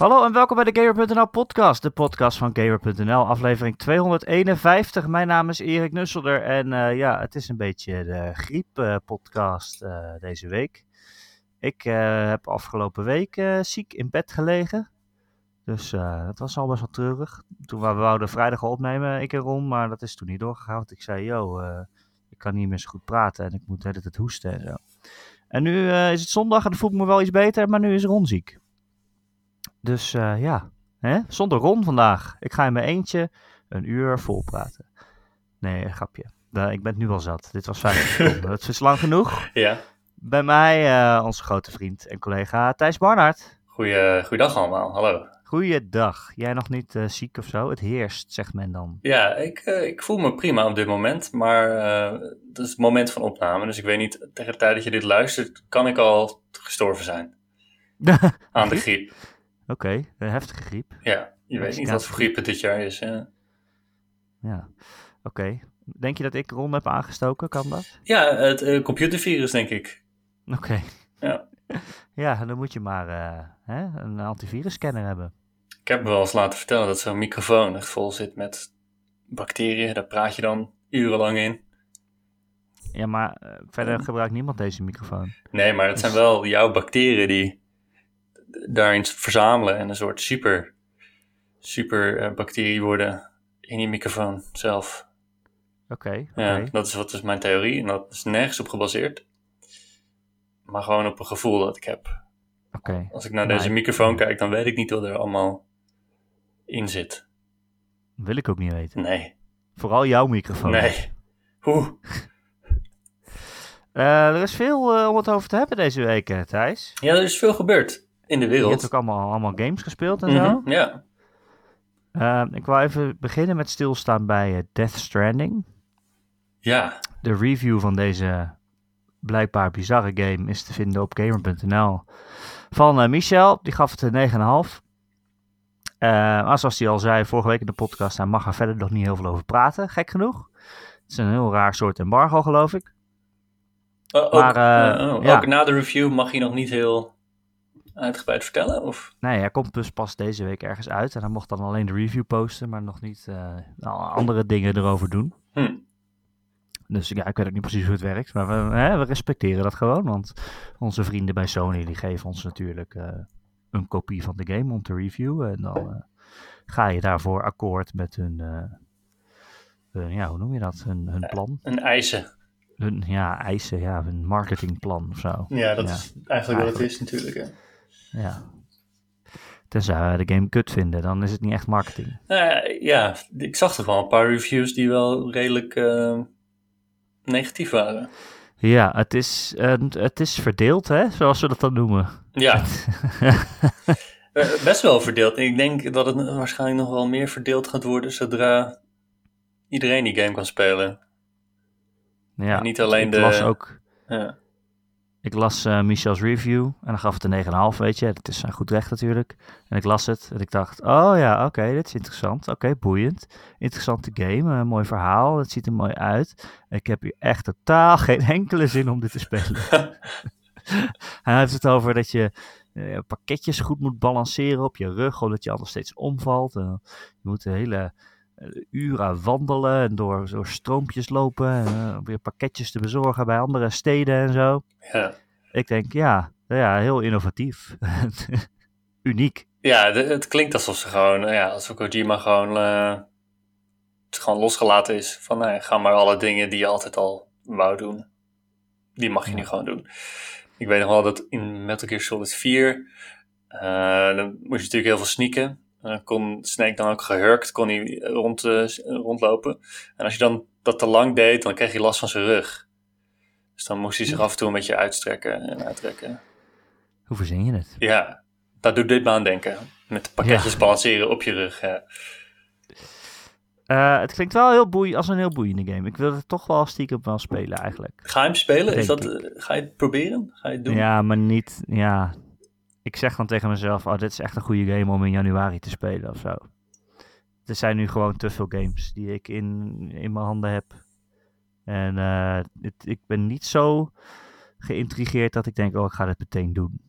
Hallo en welkom bij de Gamer.nl podcast, de podcast van Gamer.nl, aflevering 251. Mijn naam is Erik Nusselder en het is een beetje de grieppodcast deze week. Ik heb afgelopen week ziek in bed gelegen, dus dat was al best wel treurig. Toen we wouden vrijdag al opnemen, ik en Ron, maar dat is toen niet doorgegaan, want ik zei, ik kan niet meer zo goed praten en ik moet de hele tijd hoesten en zo. En nu is het zondag en dan voel ik me wel iets beter, maar nu is Ron ziek. Dus zonder Ron vandaag. Ik ga in mijn eentje een uur vol praten. Nee, een grapje. Ik ben het nu al zat. Dit was 5 seconden. Het is lang genoeg. Ja. Bij mij onze grote vriend en collega Thijs Barnard. Goeiedag allemaal, hallo. Goeiedag. Jij nog niet ziek of zo? Het heerst, zegt men dan. Ja, ik voel me prima op dit moment, maar dat is het moment van opname. Dus ik weet niet, tegen de tijd dat je dit luistert, kan ik al gestorven zijn. Aan de griep. Oké, een heftige griep. Ja, je weet niet wat voor griep het dit jaar is. Ja, oké. Denk je dat ik Ron heb aangestoken? Kan dat? Ja, het computervirus, denk ik. Oké. Ja. Ja, dan moet je maar een antivirusscanner hebben. Ik heb me wel eens laten vertellen dat zo'n microfoon echt vol zit met bacteriën. Daar praat je dan urenlang in. Ja, maar verder gebruikt niemand deze microfoon. Nee, maar het zijn wel jouw bacteriën die daarin verzamelen en een soort super bacterie worden in die microfoon zelf. Oké. Ja, dat is wat is mijn theorie en dat is nergens op gebaseerd. Maar gewoon op een gevoel dat ik heb. Oké. Als ik naar deze microfoon kijk, dan weet ik niet wat er allemaal in zit. Dat wil ik ook niet weten. Nee. Vooral jouw microfoon. Nee. Hoe? Er is veel om het over te hebben deze week, Thijs. Ja, er is veel gebeurd in de wereld. Je hebt ook allemaal games gespeeld en zo. Ja. Ik wil even beginnen met stilstaan bij Death Stranding. Ja. De review van deze blijkbaar bizarre game is te vinden op Gamer.nl. Van Michel, die gaf het 9,5. Zoals hij al zei vorige week in de podcast, hij mag er verder nog niet heel veel over praten, gek genoeg. Het is een heel raar soort embargo, geloof ik. Ook na de review mag hij nog niet heel uitgebreid vertellen? Of? Nee, hij komt dus pas deze week ergens uit. En hij mocht dan alleen de review posten, maar nog niet andere dingen erover doen. Dus ja, ik weet ook niet precies hoe het werkt. Maar we respecteren dat gewoon. Want onze vrienden bij Sony, die geven ons natuurlijk een kopie van de game om te reviewen. En dan ga je daarvoor akkoord met hun plan. Hun eisen. Hun marketingplan of zo. Ja, dat is eigenlijk wat het is natuurlijk. Hè. Ja. Tenzij we de game kut vinden, dan is het niet echt marketing. Ik zag toch wel een paar reviews die wel redelijk negatief waren. Ja, het is verdeeld, hè? Zoals we dat dan noemen. Ja. Best wel verdeeld. Ik denk dat het waarschijnlijk nog wel meer verdeeld gaat worden zodra iedereen die game kan spelen. Ja, en niet alleen Ik las Michel's review en dan gaf het een 9,5, weet je. Dat is zijn goed recht natuurlijk. En ik las het en ik dacht, dit is interessant. Oké, boeiend. Interessante game, een mooi verhaal. Het ziet er mooi uit. Ik heb hier echt totaal geen enkele zin om dit te spelen. Hij heeft het over dat je pakketjes goed moet balanceren op je rug, omdat je anders steeds omvalt. En je moet de hele uren wandelen en door stroompjes lopen en weer pakketjes te bezorgen bij andere steden en zo. Ja. Ik denk, heel innovatief. Uniek. Ja, het klinkt alsof ze gewoon, alsof Kojima gewoon losgelaten is. Van, ga maar alle dingen die je altijd al wou doen. Die mag je nu gewoon doen. Ik weet nog wel dat in Metal Gear Solid 4, dan moest je natuurlijk heel veel sneaken. Kon Snake dan ook gehurkt, kon hij rondlopen. En als je dan dat te lang deed, dan kreeg hij last van zijn rug. Dus dan moest hij zich af en toe een beetje uitstrekken en uittrekken. Hoe verzin je het? Ja, dat doet dit me aan denken. Met pakketjes balanceren op je rug. Ja. Het klinkt wel heel als een heel boeiende game. Ik wil het toch wel stiekem wel spelen eigenlijk. Ga je hem spelen? Ga je het proberen? Ga je het doen? Ja, maar niet... Ja. Ik zeg dan tegen mezelf, dit is echt een goede game om in januari te spelen of zo. Er zijn nu gewoon te veel games die ik in mijn handen heb. En ik ben niet zo geïntrigeerd dat ik denk, ik ga dit meteen doen.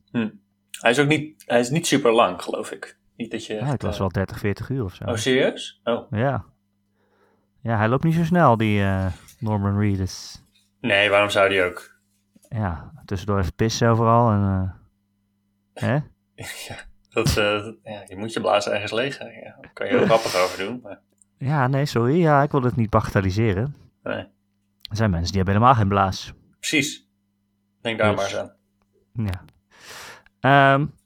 Hij is niet super lang, geloof ik. Niet dat je echt, het was wel 30, 40 uur of zo. Oh, serieus? Oh. Ja. Ja, hij loopt niet zo snel, die Norman Reedus. Nee, waarom zou die ook? Ja, tussendoor even pissen overal. En, hè? Ja, je moet je blaas ergens leeg gaan. Ja, daar kan je heel grappig over doen. Maar... Ja, nee, sorry. Ja, ik wil het niet bagatelliseren. Nee. Er zijn mensen die hebben helemaal geen blaas. Precies. Denk daar maar eens aan. Ja.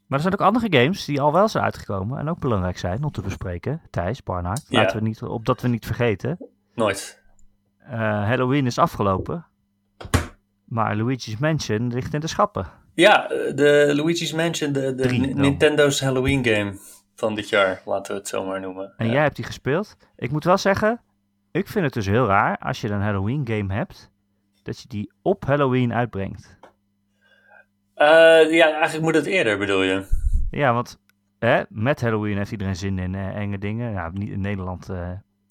Maar er zijn ook andere games die al wel zijn uitgekomen en ook belangrijk zijn om te bespreken. Thijs, Barnard, laten we niet, opdat we niet vergeten. Nooit. Halloween is afgelopen, maar Luigi's Mansion ligt in de schappen. Ja, de Luigi's Mansion, Nintendo's Halloween game van dit jaar, laten we het zo maar noemen. En jij hebt die gespeeld. Ik moet wel zeggen, ik vind het dus heel raar als je een Halloween game hebt, dat je die op Halloween uitbrengt. Ja, eigenlijk moet het eerder, bedoel je? Ja, want met Halloween heeft iedereen zin in enge dingen. Ja, in Nederland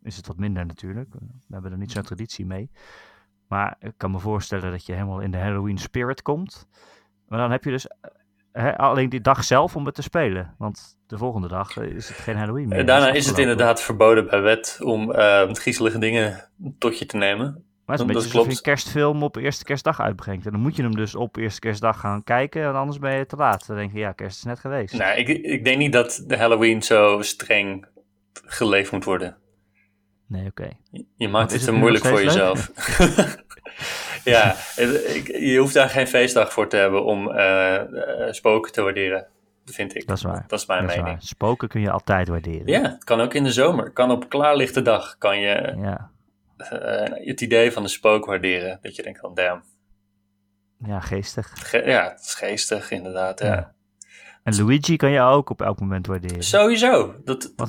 is het wat minder natuurlijk. We hebben er niet zo'n traditie mee. Maar ik kan me voorstellen dat je helemaal in de Halloween spirit komt. Maar dan heb je dus alleen die dag zelf om het te spelen. Want de volgende dag is het geen Halloween meer. Daarna is het inderdaad verboden bij wet om griezelige dingen tot je te nemen. Maar het is een beetje alsof je een kerstfilm op eerste kerstdag uitbrengt. En dan moet je hem dus op eerste kerstdag gaan kijken. En anders ben je te laat. Dan denk je, ja, kerst is net geweest. Nou, ik denk niet dat de Halloween zo streng geleefd moet worden. Nee, oké. Je maakt het te moeilijk voor jezelf. Ja, je hoeft daar geen feestdag voor te hebben om spoken te waarderen, vind ik. Dat is waar. Dat is mijn mening. Is spoken kun je altijd waarderen. Ja, het kan ook in de zomer. Kan op klaarlichte dag. Kan je... Ja. Het idee van de spook waarderen. Dat je denkt van, damn. Ja, geestig. Ja, het is geestig, inderdaad. Ja. En Luigi kan je ook op elk moment waarderen. Sowieso.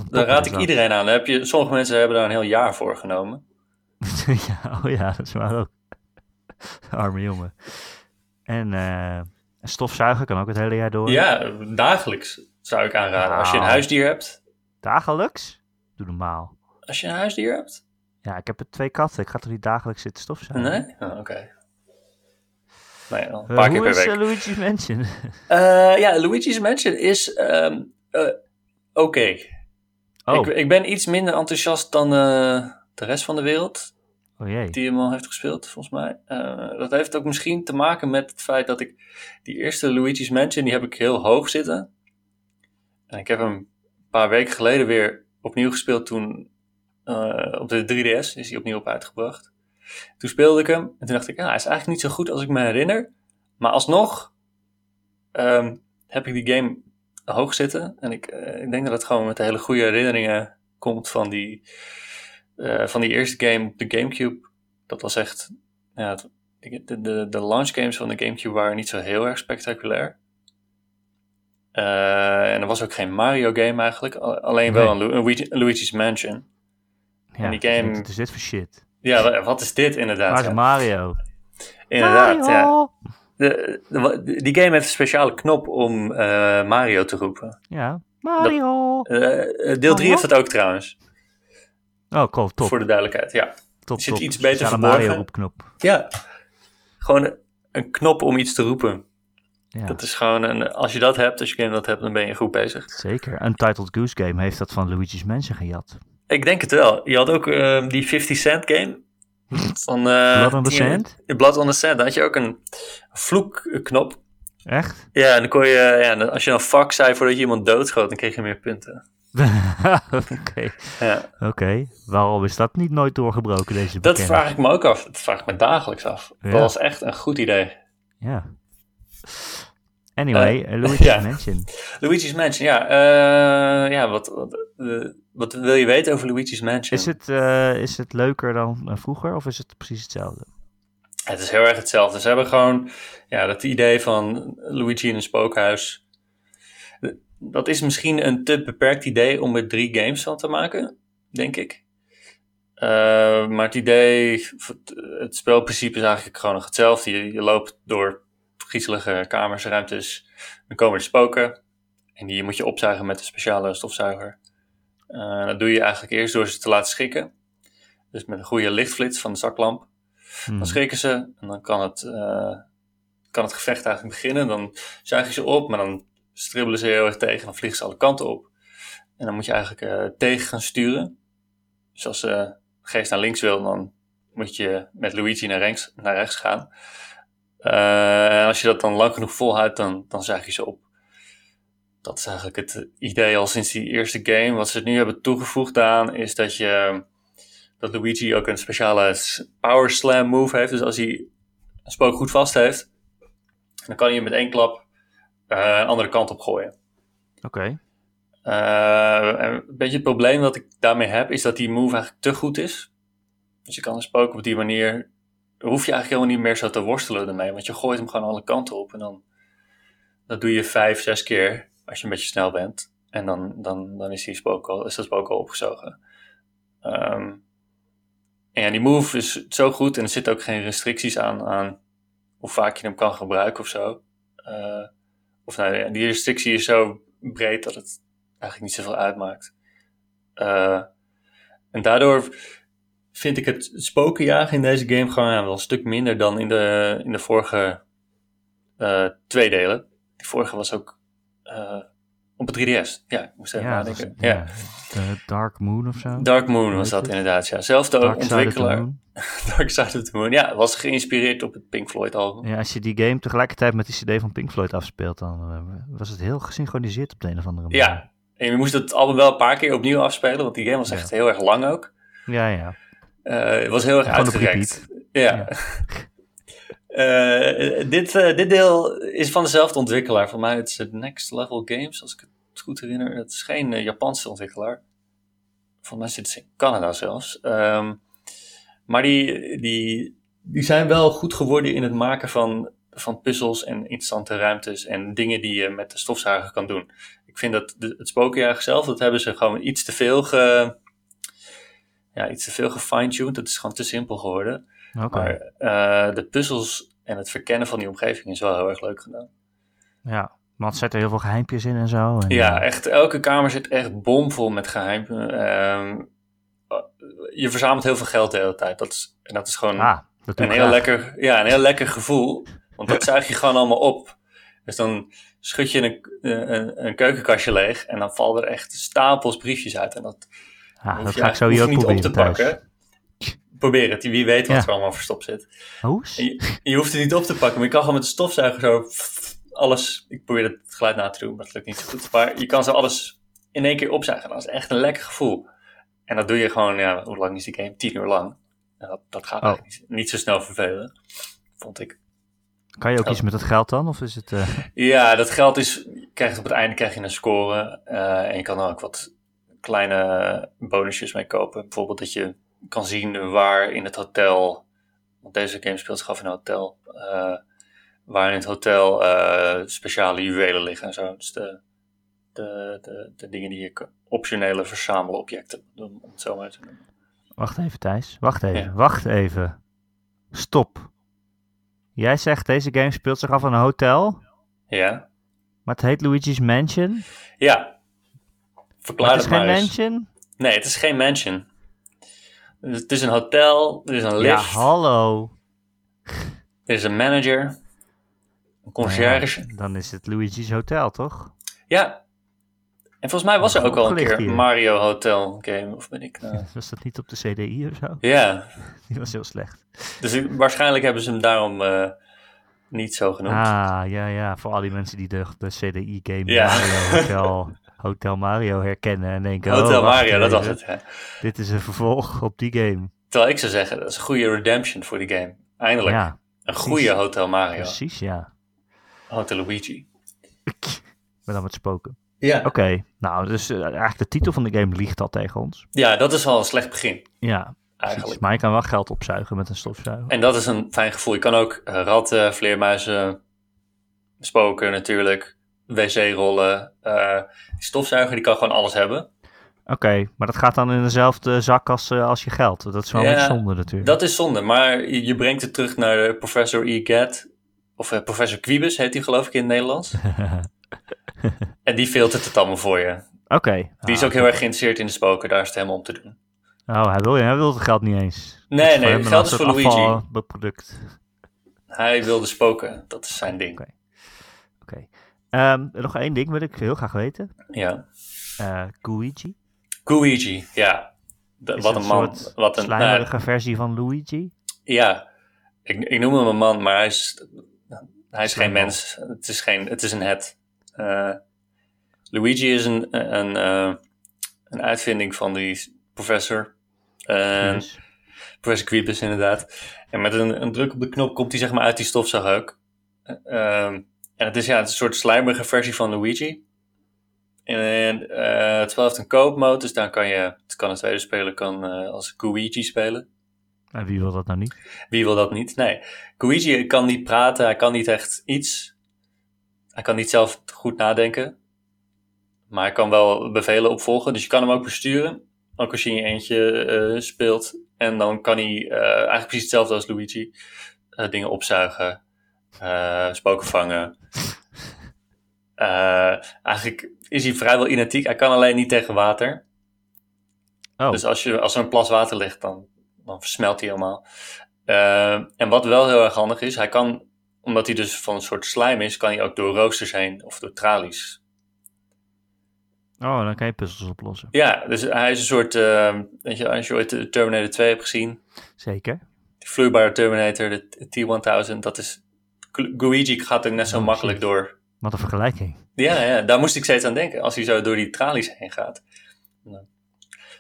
Daar raad ik iedereen aan. Sommige mensen hebben daar een heel jaar voor genomen. Ja, oh ja, dat is waar ook. Arme jongen. En een stofzuiger kan ook het hele jaar door. Ja, dagelijks zou ik aanraden. Nou, als je een huisdier hebt. Dagelijks? Doe normaal. Als je een huisdier hebt? Ja, ik heb 2 katten. Ik ga toch niet dagelijks zitten stofzuigen? Nee? Oh, oké. Nou ja, een paar keer per week. Hoe is Luigi's Mansion? Ja, Luigi's Mansion is oké. Oh. Ik ben iets minder enthousiast dan de rest van de wereld. Oh jee. Die hem al heeft gespeeld, volgens mij. Dat heeft ook misschien te maken met het feit dat ik... Die eerste Luigi's Mansion, die heb ik heel hoog zitten. En ik heb hem een paar weken geleden weer opnieuw gespeeld toen... op de 3DS is hij opnieuw op uitgebracht. Toen speelde ik hem. En toen dacht ik, hij is eigenlijk niet zo goed als ik me herinner. Maar alsnog heb ik die game hoog zitten. En ik denk dat het gewoon met de hele goede herinneringen komt van die eerste game op de Gamecube. Dat was echt... Ja, de launch games van de Gamecube waren niet zo heel erg spectaculair. En er was ook geen Mario game eigenlijk. Alleen wel een Luigi's Mansion. Ja, die game... Wat is dit voor shit? Ja, wat is dit inderdaad? Waar is Mario? Inderdaad, Mario! Ja. Die game heeft een speciale knop om Mario te roepen. Ja, Mario! Deel 3 heeft dat ook trouwens. Oh, cool, top. Voor de duidelijkheid, ja. Top, zit iets beter speciale verborgen. Mario-roepknop. Ja, gewoon een knop om iets te roepen. Ja. Dat is gewoon als je game dat hebt, dan ben je goed bezig. Zeker, Untitled Goose Game heeft dat van Luigi's Mansion gejat. Ik denk het wel. Je had ook die 50 Cent game. Van, Blood on the Sand? Blood on the Sand. Dan had je ook een vloekknop. Echt? Ja, en dan kon je... als je dan fuck zei voordat je iemand doodschoot, dan kreeg je meer punten. Oké. Ja. Oké. Waarom is dat niet nooit doorgebroken, deze bekende? Dat vraag ik me ook af. Dat vraag ik me dagelijks af. Ja. Dat was echt een goed idee. Ja. Anyway, Luigi's Mansion. Luigi's Mansion, ja. Wat wil je weten over Luigi's Mansion? Is het leuker dan vroeger of is het precies hetzelfde? Het is heel erg hetzelfde. Ze hebben gewoon dat idee van Luigi in een spookhuis. Dat is misschien een te beperkt idee om er 3 games van te maken, denk ik. Maar het idee, het spelprincipe is eigenlijk gewoon nog hetzelfde. Je loopt door griezelige kamers, ruimtes. Dan komen er spoken en die moet je opzuigen met een speciale stofzuiger. Dat doe je eigenlijk eerst door ze te laten schrikken. Dus met een goede lichtflits van de zaklamp. Dan schrikken ze en dan kan het gevecht eigenlijk beginnen. Dan zuig je ze op, maar dan stribbelen ze heel erg tegen. Dan vliegen ze alle kanten op. En dan moet je eigenlijk tegen gaan sturen. Dus als de geest naar links wil, dan moet je met Luigi naar rechts gaan. En als je dat dan lang genoeg volhoudt, dan zuig je ze op. Dat is eigenlijk het idee al sinds die eerste game. Wat ze nu hebben toegevoegd aan is dat Luigi ook een speciale power slam move heeft. Dus als hij een spook goed vast heeft, dan kan hij hem met één klap een andere kant op gooien. Oké. Een beetje het probleem dat ik daarmee heb, is dat die move eigenlijk te goed is. Dus je kan een spook op die manier, hoef je eigenlijk helemaal niet meer zo te worstelen ermee. Want je gooit hem gewoon alle kanten op en dan... Dat doe je 5, 6 keer als je een beetje snel bent. En dan is die spook al, is dat spook al opgezogen. En ja, die move is zo goed. En er zitten ook geen restricties aan hoe vaak je hem kan gebruiken of zo. Die restrictie is zo breed dat het eigenlijk niet zoveel uitmaakt. En daardoor vind ik het spokenjagen in deze game gewoon wel een stuk minder dan in de vorige twee delen. Die vorige was ook op het 3DS. Ja, ik moest even nadenken. Dark Moon of zo? Dark Moon was dat inderdaad, ja. Zelfde Dark ontwikkelaar. Dark Side of the Moon. Ja, was geïnspireerd op het Pink Floyd album. Ja, als je die game tegelijkertijd met die cd van Pink Floyd afspeelt, dan was het heel gesynchroniseerd op de een of andere manier. Ja, en je moest het album wel een paar keer opnieuw afspelen, want die game was echt heel erg lang ook. Ja, ja. Het was heel erg uitgerekt. Ja. Dit deel is van dezelfde ontwikkelaar. Voor mij is het Next Level Games, als ik het goed herinner. Het is geen Japanse ontwikkelaar. Voor mij zit het in Canada zelfs. Maar die zijn wel goed geworden in het maken van puzzels en interessante ruimtes en dingen die je met de stofzuiger kan doen. Ik vind dat het spookjager zelf, dat hebben ze gewoon iets te veel gefine-tuned. Dat is gewoon te simpel geworden. Okay. Maar de puzzels en het verkennen van die omgeving is wel heel erg leuk gedaan. Ja, want zet er heel veel geheimpjes in en zo. En ja, echt elke kamer zit echt bomvol met geheimen. Je verzamelt heel veel geld de hele tijd. Dat is gewoon een heel lekker gevoel. Want dat zuig je gewoon allemaal op. Dus dan schud je een keukenkastje leeg en dan vallen er echt stapels briefjes uit. En dat ga ik zo hier ook niet op te pakken. Probeer het, wie weet wat er allemaal verstopt zit. Je hoeft het niet op te pakken, maar je kan gewoon met de stofzuiger zo alles... Ik probeer het geluid na te doen, maar dat lukt niet zo goed. Maar je kan zo alles in één keer opzuigen. Dat is echt een lekker gevoel. En dat doe je gewoon, hoe lang is die game? 10 uur lang. En dat gaat eigenlijk niet zo snel vervelen, vond ik. Kan je ook iets met dat geld dan? Of is het, Ja, dat geld is... Op het einde krijg je een score. En je kan dan ook wat kleine bonusjes mee kopen. Bijvoorbeeld dat je... kan zien waar in het hotel, want deze game speelt zich af in een hotel, waar in het hotel speciale juwelen liggen en zo. Dus de dingen die je optionele verzamelobjecten, om het zo maar te noemen. Wacht even, Thijs. Wacht even. Stop. Jij zegt deze game speelt zich af in een hotel? Ja. Maar het heet Luigi's Mansion? Ja. Verklaar maar het maar eens. Het is geen mansion? Nee, het is geen mansion. Het is een hotel, er is een lift. Ja, hallo. Er is een manager. Een concierge. Ja, dan is het Luigi's Hotel, toch? Ja. En volgens mij was er ook al een keer een Mario Hotel game. Of ben ik nou... Was dat niet op de CDI of zo? Ja. Die was heel slecht. Dus waarschijnlijk hebben ze hem daarom niet zo genoemd. Ah, ja. Voor al die mensen die de CDI game Mario Hotel... Hotel Mario herkennen en denken... Hotel Mario, dat was het, hè? Dit is een vervolg op die game. Terwijl ik zou zeggen, dat is een goede redemption voor die game. Eindelijk. Ja, een goede Hotel Mario. Precies, ja. Hotel Luigi. Maar dan met spoken. Ja. Oké, nou, dus eigenlijk de titel van de game liegt al tegen ons. Ja, dat is al een slecht begin. Ja, eigenlijk. Maar je kan wel geld opzuigen met een stofzuiger. En dat is een fijn gevoel. Je kan ook ratten, vleermuizen, spoken natuurlijk... wc-rollen, die stofzuiger, die kan gewoon alles hebben. Oké, maar dat gaat dan in dezelfde zak als je geld. Dat is wel een zonde natuurlijk. Dat is zonde, maar je brengt het terug naar Professor E-Cat, of Professor Quibus heet hij geloof ik in het Nederlands. En die filtert het allemaal voor je. Oké. Die is ook heel erg geïnteresseerd in de spoken, daar is het helemaal om te doen. Oh, hij wil het geld niet eens. Nee, het geld is voor Luigi. Product. Hij wil de spoken, dat is zijn ding. Oké. Nog één ding wil ik heel graag weten. Ja. Gooigi. Gooigi, ja. Wat een man. Wat een slijmerige versie van Luigi. Ja. Ik noem hem een man, maar hij is geen mens. Het is een het. Luigi is een uitvinding van die professor. Yes. Professor Quibus, inderdaad. En met een druk op de knop komt hij zeg maar uit die stofzuigheuk. En het is een soort slijmerige versie van Luigi. En het heeft een co-op-mode, dus daar kan een tweede speler als Gooigi spelen. En wie wil dat nou niet? Wie wil dat niet? Nee. Gooigi kan niet praten, hij kan niet echt iets. Hij kan niet zelf goed nadenken. Maar hij kan wel bevelen opvolgen, dus je kan hem ook besturen. Ook als je in je eentje speelt. En dan kan hij eigenlijk precies hetzelfde als Luigi. Dingen opzuigen, spoken vangen. Eigenlijk is hij vrijwel identiek. Hij kan alleen niet tegen water. Oh. Dus als er een plas water ligt, dan versmelt hij helemaal. En wat wel heel erg handig is, hij kan, omdat hij dus van een soort slijm is, kan hij ook door roosters heen of door tralies. Oh, dan kan je puzzels oplossen. Ja, dus hij is een soort, weet je, als je ooit de Terminator 2 hebt gezien. Zeker. Die vloeibare Terminator, de T-1000, dat is... Gooigi gaat er net zo makkelijk door. Wat een vergelijking. Ja, daar moest ik steeds aan denken. Als hij zo door die tralies heen gaat, dan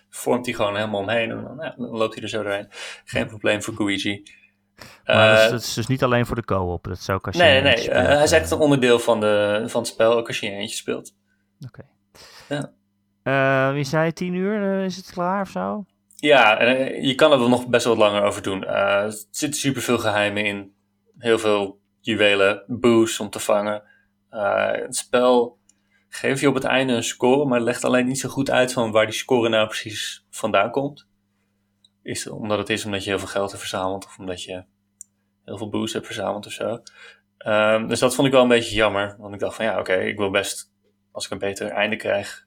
vormt hij gewoon helemaal omheen en dan loopt hij er zo doorheen. Geen probleem voor Gooigi. Maar dat is dus niet alleen voor de co-op. Dat is ook als je speelt. Hij is echt een onderdeel van het spel, ook als je eentje speelt. Oké. Ja. Je zei 10 uur, is het klaar of zo? Ja, en je kan er wel nog best wel wat langer over doen. Er zitten superveel geheimen in. Heel veel juwelen, boos om te vangen. Het spel geeft je op het einde een score, maar legt alleen niet zo goed uit van waar die score nou precies vandaan komt. Omdat je heel veel geld hebt verzameld of omdat je heel veel boos hebt verzameld of zo. Dus dat vond ik wel een beetje jammer, want ik dacht van ik wil best, als ik een beter einde krijg,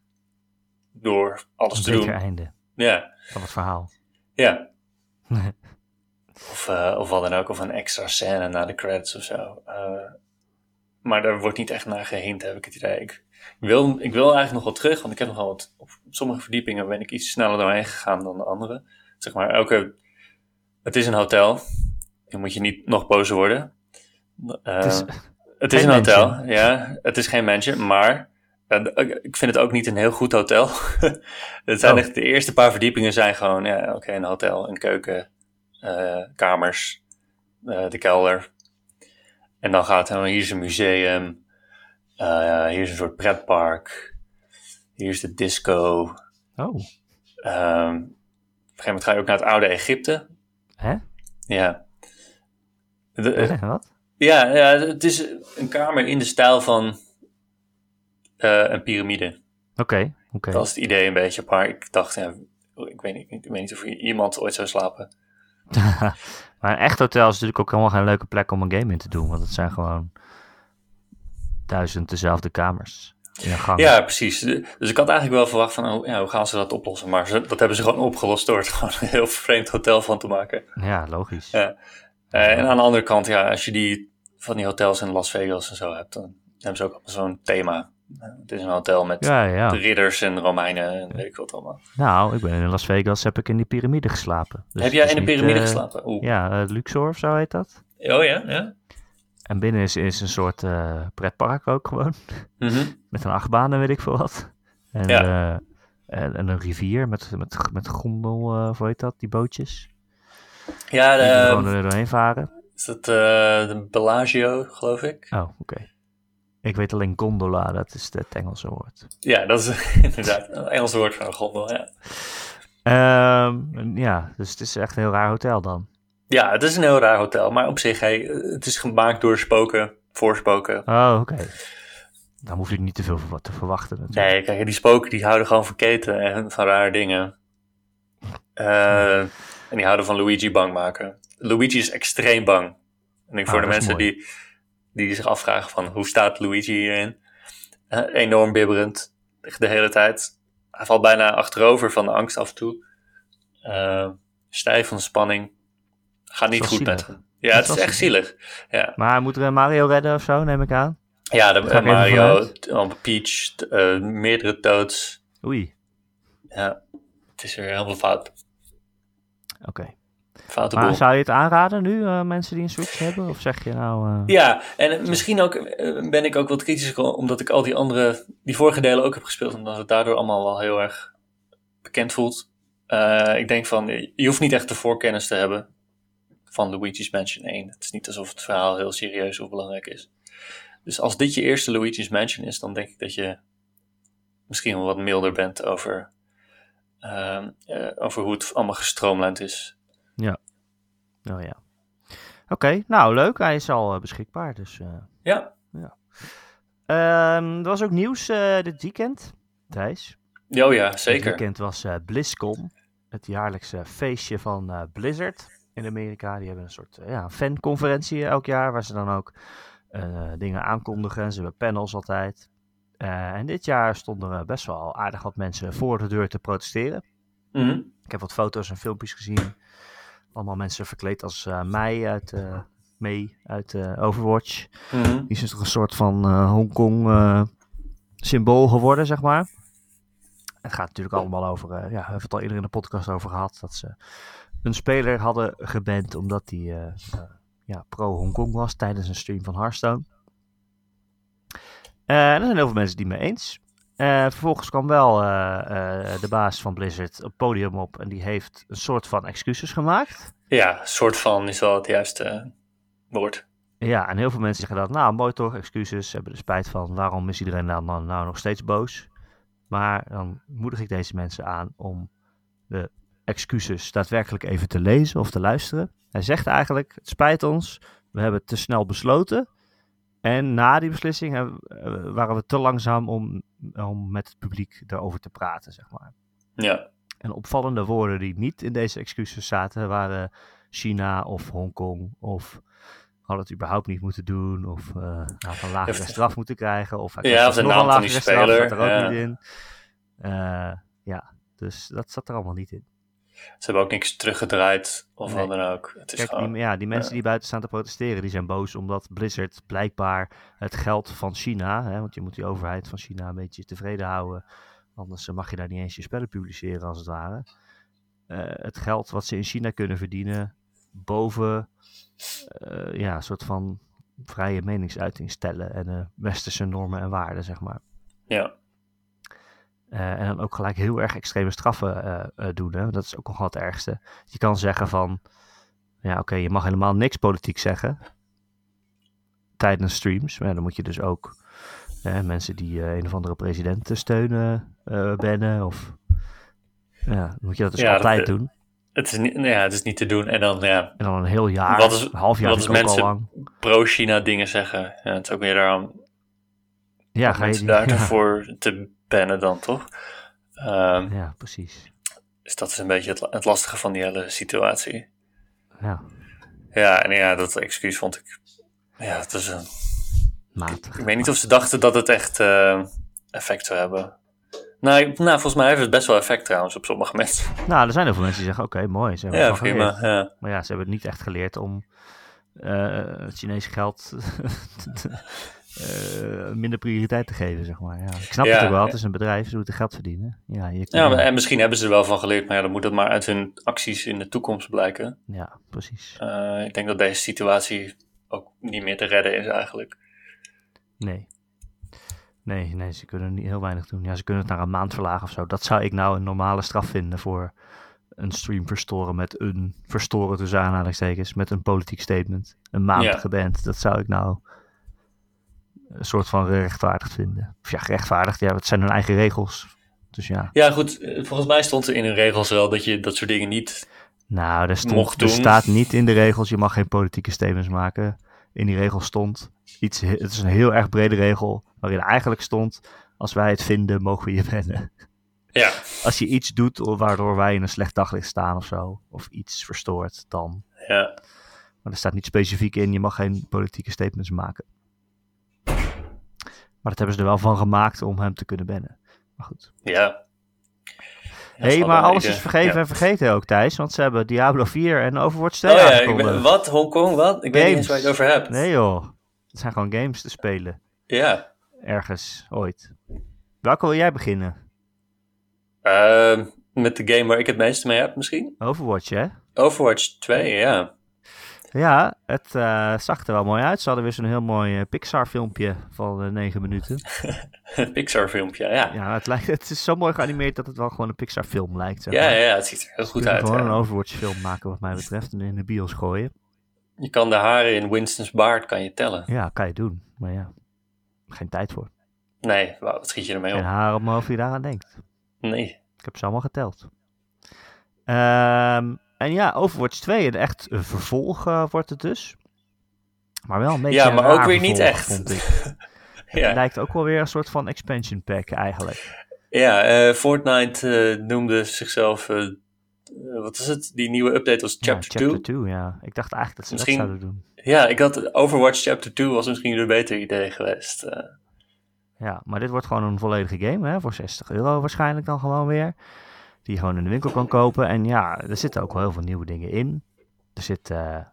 door alles te doen. Een beter einde? Ja. Van het verhaal? Ja. Of wat dan ook, of een extra scène na de credits of zo. Maar daar wordt niet echt naar gehind, heb ik het idee. Ik wil eigenlijk nog wel terug, want ik heb nogal wat... Op sommige verdiepingen ben ik iets sneller doorheen gegaan dan de andere. Zeg maar, het is een hotel. Dan moet je niet nog boos worden. Het is een hotel, mansion. Ja. Het is geen mansion, maar... ik vind het ook niet een heel goed hotel. Het zijn echt, de eerste paar verdiepingen zijn gewoon... een hotel, een keuken, kamers, de kelder... En dan gaat hij, hier is een museum, hier is een soort pretpark, hier is de disco. Oh. Op een gegeven moment ga je ook naar het oude Egypte. Hè? Ja. Wat? Ja, het is een kamer in de stijl van een piramide. Oké. Dat was het idee een beetje, maar ik dacht, ik weet niet of iemand ooit zou slapen. Maar een echt hotel is natuurlijk ook helemaal geen leuke plek om een game in te doen. Want het zijn gewoon 1000 dezelfde kamers in een gang. Ja, precies. Dus ik had eigenlijk wel verwacht van, hoe gaan ze dat oplossen? Maar dat hebben ze gewoon opgelost door het gewoon een heel vreemd hotel van te maken. Ja, logisch. Ja. En aan de andere kant, als je die hotels in Las Vegas en zo hebt, dan hebben ze ook allemaal zo'n thema. Het is een hotel met de ridders en Romeinen en weet ik wat allemaal. Nou, ik ben in Las Vegas, heb ik in die piramide geslapen. Dus heb jij in de piramide geslapen? Oeh. Ja, Luxor of zo heet dat. Oh ja. En binnen is een soort pretpark ook gewoon. Mm-hmm. Met een achtbaan en weet ik veel wat. En, en een rivier met gondel, hoe heet dat, die bootjes. Ja, die gewoon er doorheen varen. Is dat de Bellagio, geloof ik? Oh, oké. Ik weet alleen gondola, dat is het Engelse woord. Ja, dat is inderdaad het Engelse woord van gondel, ja. Dus het is echt een heel raar hotel dan. Ja, het is een heel raar hotel, maar op zich, het is gemaakt door spoken, voor spoken. Oh, oké. Dan hoef je niet te veel te verwachten natuurlijk. Nee, kijk, die spoken die houden gewoon van keten en van rare dingen. En die houden van Luigi bang maken. Luigi is extreem bang. En voor de mensen mooi. Die zich afvragen van hoe staat Luigi hierin? Enorm bibberend de hele tijd. Hij valt bijna achterover van de angst af en toe. Stijf van de spanning. Gaat niet goed met hem. Ja, het is echt zielig. Ja. Maar moet er Mario redden of zo, neem ik aan? Ja, de Mario, Peach, meerdere Toads. Oei. Ja, het is weer helemaal fout. Oké. Okay. Maar zou je het aanraden nu, mensen die een Switch hebben? Of zeg je nou... Ja, en misschien ook ben ik ook wat kritischer, omdat ik al die andere, die vorige delen ook heb gespeeld, omdat het daardoor allemaal wel heel erg bekend voelt. Ik denk van, je hoeft niet echt de voorkennis te hebben van Luigi's Mansion 1. Het is niet alsof het verhaal heel serieus of belangrijk is. Dus als dit je eerste Luigi's Mansion is, dan denk ik dat je misschien wel wat milder bent over hoe het allemaal gestroomlijnd is. Ja. Oh ja. Oké, nou leuk. Hij is al beschikbaar. Dus, ja. Er was ook nieuws dit weekend, Thijs. Oh ja, zeker. Dit weekend was BlizzCon, het jaarlijkse feestje van Blizzard in Amerika. Die hebben een soort fanconferentie elk jaar, waar ze dan ook dingen aankondigen. Ze hebben panels altijd. En dit jaar stonden er best wel aardig wat mensen voor de deur te protesteren. Mm-hmm. Ik heb wat foto's en filmpjes gezien. Allemaal mensen verkleed als Mei uit Overwatch. Mm-hmm. Die is toch een soort van Hongkong symbool geworden, zeg maar. Het gaat natuurlijk allemaal over... we hebben het al eerder in de podcast over gehad. Dat ze een speler hadden geband omdat hij pro-Hongkong was tijdens een stream van Hearthstone. Er zijn heel veel mensen die mee eens. Vervolgens kwam wel de baas van Blizzard op podium op en die heeft een soort van excuses gemaakt. Ja, soort van is wel het juiste woord. Ja, en heel veel mensen zeggen dat, nou mooi toch, excuses, hebben er spijt van, waarom is iedereen nou nog steeds boos? Maar dan moedig ik deze mensen aan om de excuses daadwerkelijk even te lezen of te luisteren. Hij zegt eigenlijk, het spijt ons, we hebben te snel besloten. En na die beslissing waren we te langzaam om met het publiek daarover te praten, zeg maar. Ja. En opvallende woorden die niet in deze excuses zaten waren China of Hongkong of had het überhaupt niet moeten doen of een lagere straf moeten krijgen of of de naam van die speler zat er ook niet in. Dus dat zat er allemaal niet in. Ze hebben ook niks teruggedraaid of wat dan ook. Het is gewoon, die mensen die buiten staan te protesteren, die zijn boos omdat Blizzard blijkbaar het geld van China, want je moet die overheid van China een beetje tevreden houden, anders mag je daar niet eens je spellen publiceren als het ware. Het geld wat ze in China kunnen verdienen boven een soort van vrije meningsuiting stellen en westerse normen en waarden, zeg maar. Ja. En dan ook gelijk heel erg extreme straffen doen. Hè? Dat is ook nogal het ergste. Je kan zeggen van... je mag helemaal niks politiek zeggen. Tijdens streams. Maar dan moet je dus ook mensen die een of andere president steunen, bannen. Of, dan moet je dat dus altijd doen. Het is niet te doen. En dan, en dan een heel jaar, een half jaar is ook al lang. Pro-China dingen zeggen. Ja, het is ook meer daarom... Ja, ga je daarvoor te... pennen dan, toch? Ja, precies. Dus dat is een beetje het lastige van die hele situatie. Ja. Ja, en dat excuus vond ik... Ja, het was een... Ik weet niet of ze dachten dat het echt effect zou hebben. Nou, volgens mij heeft het best wel effect trouwens op sommige mensen. Nou, er zijn heel veel mensen die zeggen, oké, mooi. Ze hebben prima. Ja. Maar ze hebben het niet echt geleerd om het Chinese geld... minder prioriteit te geven, zeg maar. Ja. Ik snap het ook wel, het is een bedrijf, ze moeten geld verdienen. Ja, en misschien hebben ze er wel van geleerd, maar dan moet dat maar uit hun acties in de toekomst blijken. Ja, precies. Ik denk dat deze situatie ook niet meer te redden is eigenlijk. Nee, ze kunnen niet heel weinig doen. Ja, ze kunnen het naar een maand verlagen of zo. Dat zou ik nou een normale straf vinden voor een stream verstoren met een verstoren tussen aanhalingstekens, met een politiek statement. Een maand geband, dat zou ik nou... een soort van rechtvaardigd vinden. Of gerechtvaardigd. Ja, het zijn hun eigen regels. Dus ja. Ja, goed. Volgens mij stond er in hun regels wel dat je dat soort dingen niet mocht doen. Er staat niet in de regels. Je mag geen politieke statements maken. In die regels stond iets... Het is een heel erg brede regel waarin eigenlijk stond... Als wij het vinden, mogen we je wennen. Ja. Als je iets doet waardoor wij in een slecht daglicht staan of zo... of iets verstoort, dan... Ja. Maar er staat niet specifiek in... je mag geen politieke statements maken. Maar dat hebben ze er wel van gemaakt om hem te kunnen bannen. Maar goed. Ja. Maar alles is vergeven en vergeten ook, Thijs. Want ze hebben Diablo 4 en Overwatch 2 aangekondigd. Wat? Hongkong? Wat? Ik weet niet eens waar je het over hebt. Nee joh. Het zijn gewoon games te spelen. Ja. Ergens, ooit. Welke wil jij beginnen? Met de game waar ik het meeste mee heb misschien. Overwatch, hè? Overwatch 2, ja. Ja, het zag er wel mooi uit. Ze hadden weer zo'n heel mooi Pixar-filmpje van 9 minuten. Pixar-filmpje, ja. Ja, het is zo mooi geanimeerd dat het wel gewoon een Pixar-film lijkt. Zeg maar. Ja, het ziet er heel goed uit. Gewoon een Overwatch-film maken wat mij betreft en in de bios gooien. Je kan de haren in Winston's baard kan je tellen. Ja, kan je doen. Maar ja, geen tijd voor. Nee, wat schiet je ermee op? Geen haar omhoog die je daaraan denkt. Nee. Ik heb ze allemaal geteld. En ja, Overwatch 2, een echt vervolg wordt het dus. Maar wel een beetje een raar vervolg, maar ook weer niet echt. Ja. Het lijkt ook wel weer een soort van expansion pack eigenlijk. Ja, Fortnite noemde zichzelf... wat is het? Die nieuwe update was Chapter 2. Ja. Ik dacht eigenlijk dat ze misschien, dat zouden doen. Ja, ik dacht Overwatch Chapter 2 was misschien een beter idee geweest. Ja, maar dit wordt gewoon een volledige game, hè? Voor €60 waarschijnlijk dan gewoon weer. Die je gewoon in de winkel kan kopen. En ja, er zitten ook wel heel veel nieuwe dingen in. Er zitten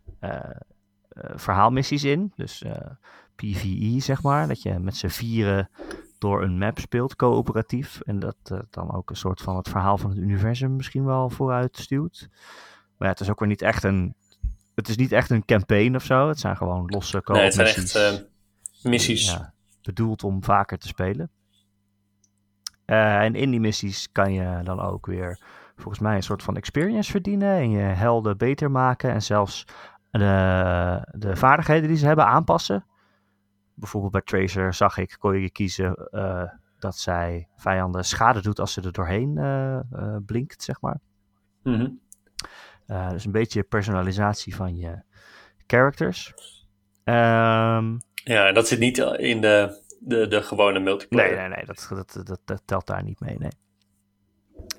verhaalmissies in. Dus PvE, zeg maar. Dat je met z'n vieren door een map speelt, coöperatief. En dat dan ook een soort van het verhaal van het universum misschien wel vooruit stuwt. Maar ja, het is ook weer niet echt een... Het is niet echt een campaign of zo. Het zijn gewoon losse coöperatief. Nee, het zijn echt missies. Ja, bedoeld om vaker te spelen. En in die missies kan je dan ook weer volgens mij een soort van experience verdienen en je helden beter maken en zelfs de vaardigheden die ze hebben aanpassen. Bijvoorbeeld bij Tracer zag ik, kon je kiezen dat zij vijanden schade doet als ze er doorheen blinkt, zeg maar. Mm-hmm. Dus een beetje personalisatie van je characters. Ja, dat zit niet in de gewone multiplayer. Nee, dat telt daar niet mee, nee.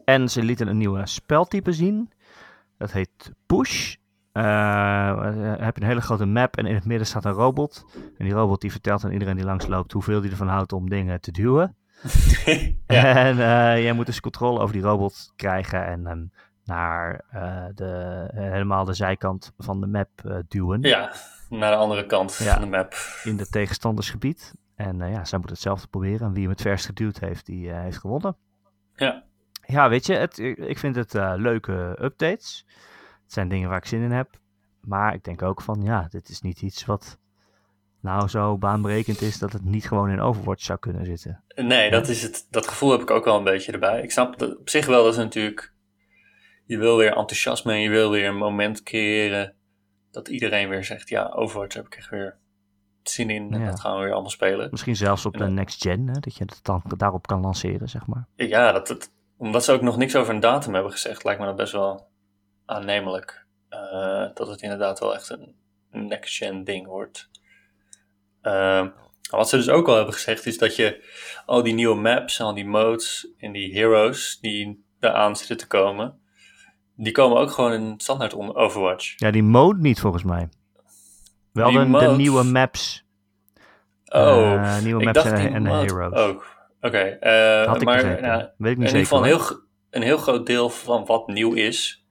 En ze lieten een nieuwe speltype zien. Dat heet Push. Heb je een hele grote map en in het midden staat een robot. En die robot die vertelt aan iedereen die langsloopt hoeveel die ervan houdt om dingen te duwen. Ja. En jij moet dus controle over die robot krijgen en naar helemaal de zijkant van de map duwen. Ja, naar de andere kant van de map. In het tegenstandersgebied. En zij moet hetzelfde proberen. En wie hem het verst geduwd heeft, die heeft gewonnen. Ja. Ja, weet je, ik vind het leuke updates. Het zijn dingen waar ik zin in heb. Maar ik denk ook van, dit is niet iets wat nou zo baanbrekend is dat het niet gewoon in Overwatch zou kunnen zitten. Nee, dat is het. Dat gevoel heb ik ook wel een beetje erbij. Ik snap dat op zich wel, dat is natuurlijk... Je wil weer enthousiasme en je wil weer een moment creëren dat iedereen weer zegt, Overwatch heb ik echt weer zin in en dat gaan we weer allemaal spelen. Misschien zelfs op de next gen, hè, dat je het dan daarop kan lanceren, zeg maar. Ja, omdat ze ook nog niks over een datum hebben gezegd, lijkt me dat best wel aannemelijk. Dat het inderdaad wel echt een next gen ding wordt. Wat ze dus ook al hebben gezegd is dat je al die nieuwe maps, al die modes en die heroes die eraan zitten te komen, die komen ook gewoon in standaard Overwatch. Ja, die mode niet volgens mij. Wel de nieuwe maps. Oh, nieuwe maps en de heroes. Ook. Oké. Had ik gezegd. Weet ik niet in zeker. In ieder geval een heel groot deel van wat nieuw is,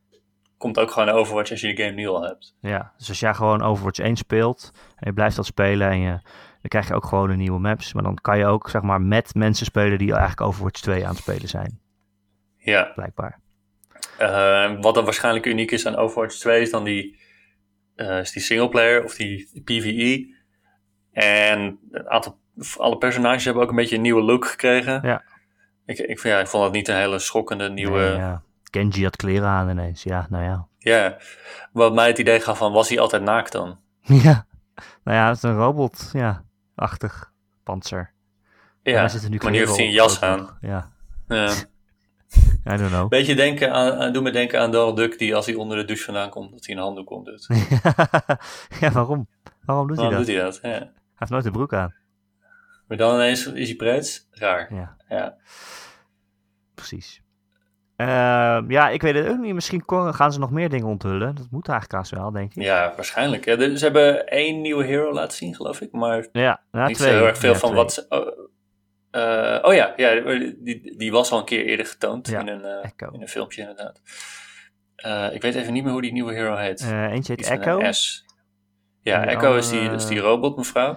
komt ook gewoon naar Overwatch als je de game nu al hebt. Ja, dus als jij gewoon Overwatch 1 speelt en je blijft dat spelen en dan krijg je ook gewoon de nieuwe maps. Maar dan kan je ook zeg maar met mensen spelen die eigenlijk Overwatch 2 aan het spelen zijn. Ja. Blijkbaar. Wat dan waarschijnlijk uniek is aan Overwatch 2 is dan die singleplayer of die PvE. En alle personages hebben ook een beetje een nieuwe look gekregen. Ja. Ik vond dat niet een hele schokkende nieuwe... Nee, ja. Genji had kleren aan ineens, nou ja. Ja, wat mij het idee gaf van, was hij altijd naakt dan? Ja, nou ja, het is een robot, achtig, panzer. Ja, maar nu heeft hij een jas aan. Ja. I don't know. Beetje doe me denken aan Donald Duck die als hij onder de douche vandaan komt, dat hij een handdoek om doet. Ja, waarom? Waarom doet hij dat? Ja. Hij heeft nooit de broek aan. Maar dan ineens is hij preets? Raar. Ja. Precies. Ik weet het ook niet. Misschien gaan ze nog meer dingen onthullen. Dat moet eigenlijk haast wel, denk ik. Ja, waarschijnlijk. Ja, ze hebben 1 nieuwe hero laten zien, geloof ik. Maar niet zo heel erg veel van wat ze... die was al een keer eerder getoond in een filmpje inderdaad. Ik weet even niet meer hoe die nieuwe hero heet. Eentje heet Echo. Ja, Echo is die robotmevrouw.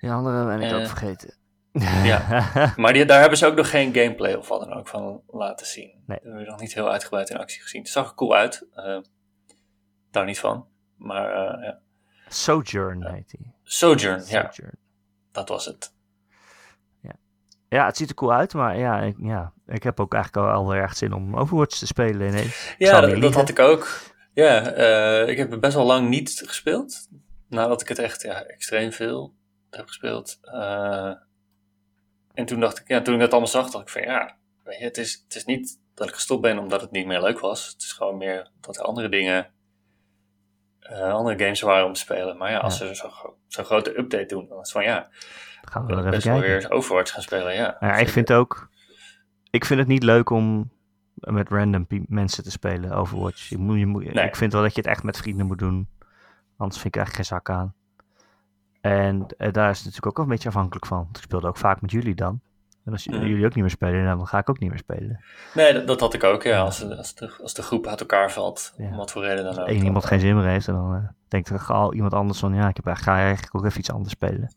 Die andere ben ik ook vergeten. Ja, maar daar hebben ze ook nog geen gameplay of wat dan ook van laten zien. Nee. Dat hebben we nog niet heel uitgebreid in actie gezien. Het zag er cool uit. Daar niet van. Maar ja. Sojourn heet hij. Sojourn. Dat was het. Ja, het ziet er cool uit, maar ik heb ook eigenlijk al heel erg zin om Overwatch te spelen. Nee, ja, dat had ik ook. Ja, ik heb best wel lang niet gespeeld. Nadat ik het echt extreem veel heb gespeeld. En toen dacht ik, toen ik dat allemaal zag, dacht ik van weet je, het is niet dat ik gestopt ben omdat het niet meer leuk was. Het is gewoon meer dat er andere dingen, andere games waren om te spelen. Maar als ze zo'n grote update doen, dan is het van gaan we er best wel weer Overwatch gaan spelen, ik vind het niet leuk om met random mensen te spelen Overwatch. Nee. Ik vind wel dat je het echt met vrienden moet doen. Anders vind ik echt geen zak aan. En daar is het natuurlijk ook wel een beetje afhankelijk van. Want ik speelde ook vaak met jullie dan. En als jullie ook niet meer spelen, dan ga ik ook niet meer spelen. Nee, dat had ik ook, Als de groep uit elkaar valt, om wat voor reden dan ook. Als iemand geen zin meer heeft, en dan denkt er al iemand anders van... ik ga eigenlijk ook even iets anders spelen.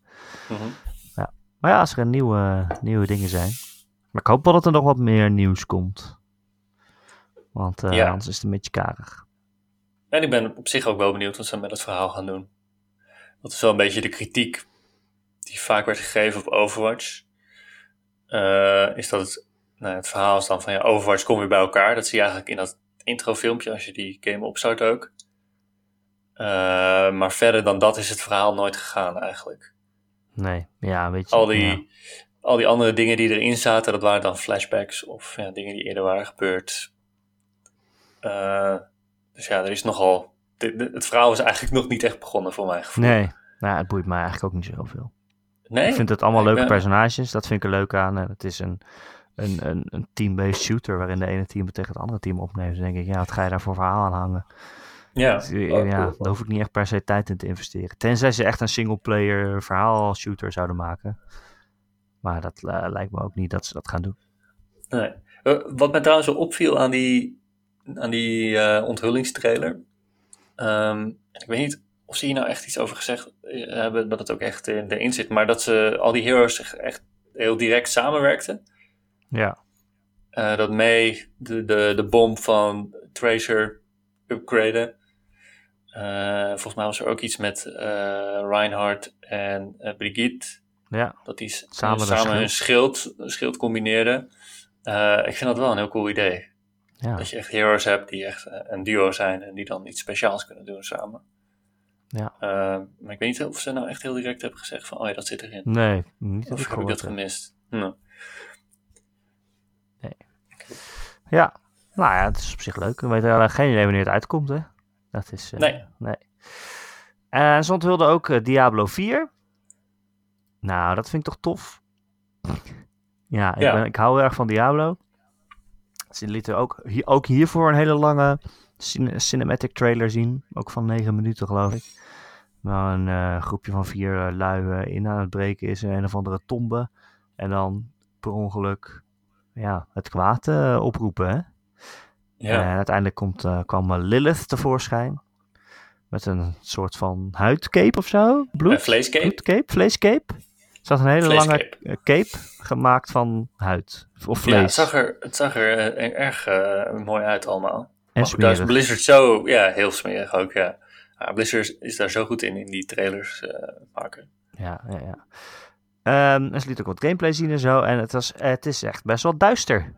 Mm-hmm. Ja. Maar als er nieuwe dingen zijn... Maar ik hoop wel dat er nog wat meer nieuws komt. Want anders is het een beetje karig. En ik ben op zich ook wel benieuwd wat ze met het verhaal gaan doen. Dat is wel een beetje de kritiek die vaak werd gegeven op Overwatch. Is dat het verhaal is dan van Overwatch komt weer bij elkaar. Dat zie je eigenlijk in dat introfilmpje als je die game opstart ook. Maar verder dan dat is het verhaal nooit gegaan eigenlijk. Nee, weet je. Al die andere dingen die erin zaten, dat waren dan flashbacks of dingen die eerder waren gebeurd. Dus er is nogal... Het verhaal is eigenlijk nog niet echt begonnen voor mijn gevoel. Nee, het boeit mij eigenlijk ook niet zoveel. Nee? Ik vind het allemaal leuke personages. Dat vind ik er leuk aan. En het is een team-based shooter... waarin de ene team tegen het andere team opneemt. Dan denk ik, wat ga je daar voor verhaal aan hangen? Daar hoef ik niet echt per se tijd in te investeren. Tenzij ze echt een single-player verhaal shooter zouden maken. Maar dat lijkt me ook niet dat ze dat gaan doen. Nee. Wat mij trouwens opviel aan die onthullingstrailer... ik weet niet of ze hier nou echt iets over gezegd hebben dat het ook echt erin zit, maar dat ze al die heroes echt heel direct samenwerkten. Ja. Dat Mei de bom van Tracer upgraden. Volgens mij was er ook iets met Reinhardt en Brigitte. Ja. Dat die samen hun schild combineerden. Ik vind dat wel een heel cool idee. Ja. Dat je echt heroes hebt die echt een duo zijn en die dan iets speciaals kunnen doen samen. Ja. Maar ik weet niet of ze nou echt heel direct hebben gezegd van, dat zit erin. Nee, niet. Of heb ik dat gemist? No. Nee. Okay. Ja, het is op zich leuk. We weten geen idee wanneer het uitkomt, hè? Dat is... Nee. Ze onthulden ook Diablo 4. Nou, dat vind ik toch tof. Ik hou heel erg van Diablo. Ze lieten ook hiervoor een hele lange cinematic trailer zien. Ook van 9 minuten, geloof ik. Waar een groepje van 4 lui in aan het breken is. Een of andere tombe. En dan per ongeluk het kwaad oproepen. Hè? Ja. En uiteindelijk kwam Lilith tevoorschijn. Met een soort van huidcape of zo. Vleescape. Er zat een hele lange cape gemaakt van huid of vlees. Ja, het zag er erg mooi uit allemaal. En daar is Blizzard zo, heel smerig ook, Blizzard is daar zo goed in die trailers maken. En ze liet ook wat gameplay zien en zo. En het is echt best wel duister.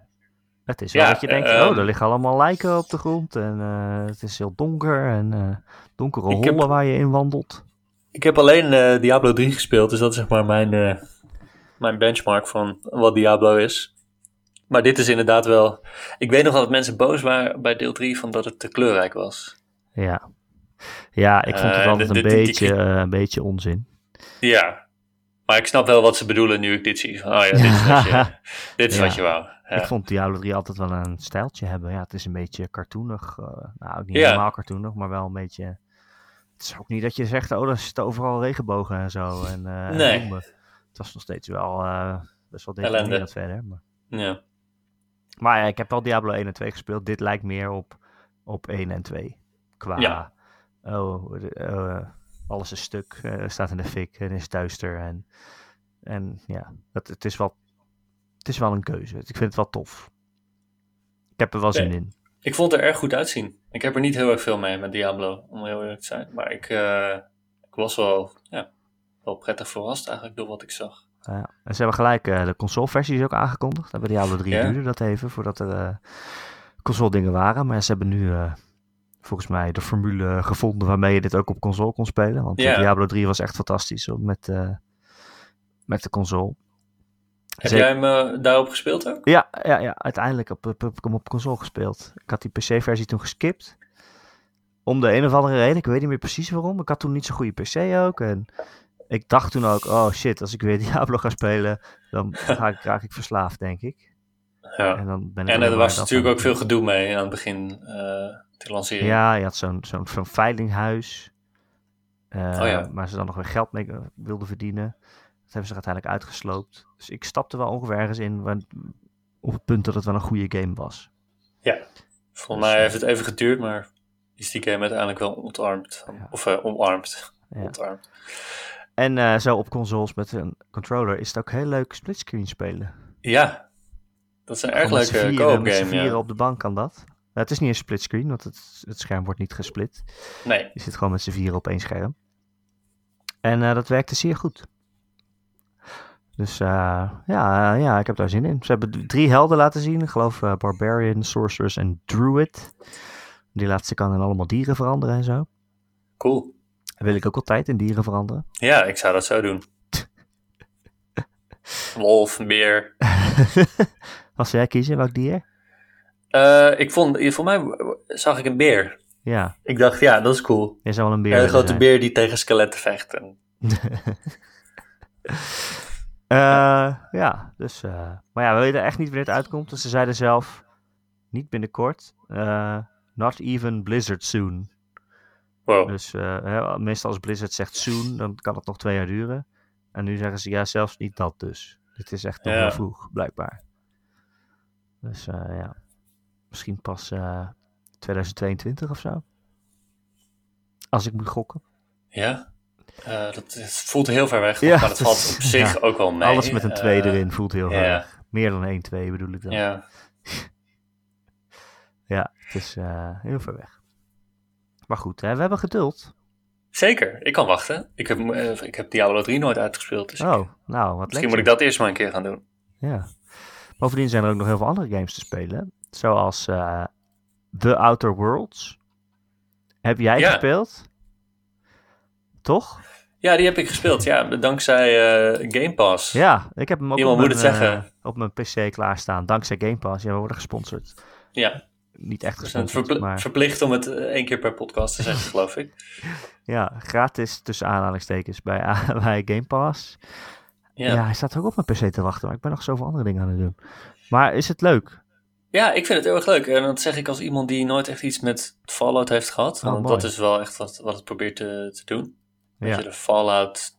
Het is wel dat je denkt, er liggen allemaal lijken op de grond. En het is heel donker en donkere hollen waar je in wandelt. Ik heb alleen Diablo 3 gespeeld, dus dat is zeg maar mijn benchmark van wat Diablo is. Maar dit is inderdaad wel... Ik weet nog wel dat mensen boos waren bij deel 3 van dat het te kleurrijk was. Ja, ik vond het altijd een beetje onzin. Ja, maar ik snap wel wat ze bedoelen nu ik dit zie. Van, dit is wat je wou. Ja. Ik vond Diablo 3 altijd wel een stijltje hebben. Ja, het is een beetje cartoonig. Niet helemaal cartoonig, maar wel een beetje... Het is ook niet dat je zegt, dan zitten overal regenbogen en zo. En, en het was nog steeds wel best wel definieerd verder. Maar, ik heb wel Diablo 1 en 2 gespeeld. Dit lijkt meer op 1 en 2. Qua Alles is stuk, staat in de fik en is duister. En ja, het is wel een keuze. Ik vind het wel tof. Ik heb er wel zin in. Ik vond het er erg goed uitzien. Ik heb er niet heel erg veel mee met Diablo, om heel eerlijk te zijn. Maar ik was wel prettig verrast eigenlijk door wat ik zag. En ze hebben gelijk de console-versie is ook aangekondigd. Bij Diablo 3 duurde dat even voordat er console-dingen waren. Maar ze hebben nu volgens mij de formule gevonden waarmee je dit ook op console kon spelen. Want Diablo 3 was echt fantastisch met de console. Heb jij hem daarop gespeeld ook? Ja, uiteindelijk heb ik hem op console gespeeld. Ik had die PC-versie toen geskipt. Om de een of andere reden, ik weet niet meer precies waarom. Ik had toen niet zo'n goede PC ook. En ik dacht toen ook, oh shit, als ik weer Diablo ga spelen, dan raak ik verslaafd, denk ik. Ja. En er was natuurlijk ook veel gedoe mee aan het begin te lanceren. Ja, je had zo'n veilinghuis. Maar ze dan nog weer geld mee wilden verdienen. Dat hebben ze er uiteindelijk uitgesloopt. Dus ik stapte wel ongeveer ergens in op het punt dat het wel een goede game was. Ja, volgens mij heeft het even geduurd, maar is die game uiteindelijk wel ontarmd. Ja. Of omarmd. Ja. Ontarmd. En zo op consoles met een controller is het ook heel leuk splitscreen spelen. Ja, dat is een erg leuke co-op game. Met z'n vieren op de bank kan dat. Nou, het is niet een splitscreen, want het scherm wordt niet gesplit. Nee. Je zit gewoon met z'n vieren op één scherm. En dat werkte zeer goed. Dus ik heb daar zin in. Ze hebben 3 helden laten zien. Ik geloof Barbarian, Sorceress en Druid. Die laatste kan in allemaal dieren veranderen en zo. Cool. Wil ik ook altijd in dieren veranderen? Ja, ik zou dat zo doen. Wolf, beer. Wat zou jij kiezen? Welk dier? Voor mij zag ik een beer. Ja. Ik dacht, ja, dat is cool. Je zou wel een beer zijn. Een grote beer die tegen skeletten vecht. Dus... maar ja, we weten echt niet wanneer het uitkomt. Dus ze zeiden zelf, niet binnenkort. Not even Blizzard soon. Wow. Dus meestal als Blizzard zegt soon, dan kan het nog 2 jaar duren. En nu zeggen ze, ja, zelfs niet dat dus. Het is echt nog heel vroeg, blijkbaar. Dus misschien pas 2022 of zo. Als ik moet gokken. Ja, het voelt heel ver weg, maar dat valt op zich ook wel mee. Alles met een 2 erin voelt heel ver weg. Meer dan 1-2 bedoel ik dan. Ja, het is heel ver weg. Maar goed, hè, we hebben geduld. Zeker, ik kan wachten. Ik heb Diablo 3 nooit uitgespeeld. Dus misschien moet ik dat eerst maar een keer gaan doen. Ja. Bovendien zijn er ook nog heel veel andere games te spelen. Zoals The Outer Worlds. Heb jij gespeeld? Toch? Ja, die heb ik gespeeld. Ja, dankzij Game Pass. Ja, ik heb hem ook op mijn PC klaarstaan. Dankzij Game Pass. Ja, we worden gesponsord. Ja. Niet echt gesponsord, verplicht om het 1 keer per podcast te zeggen, geloof ik. Ja, gratis tussen aanhalingstekens bij Game Pass. Yeah. Ja, hij staat ook op mijn PC te wachten, maar ik ben nog zoveel andere dingen aan het doen. Maar is het leuk? Ja, ik vind het heel erg leuk. En dat zeg ik als iemand die nooit echt iets met Fallout heeft gehad. Want dat is wel echt wat het probeert te doen. Weet je, de Fallout,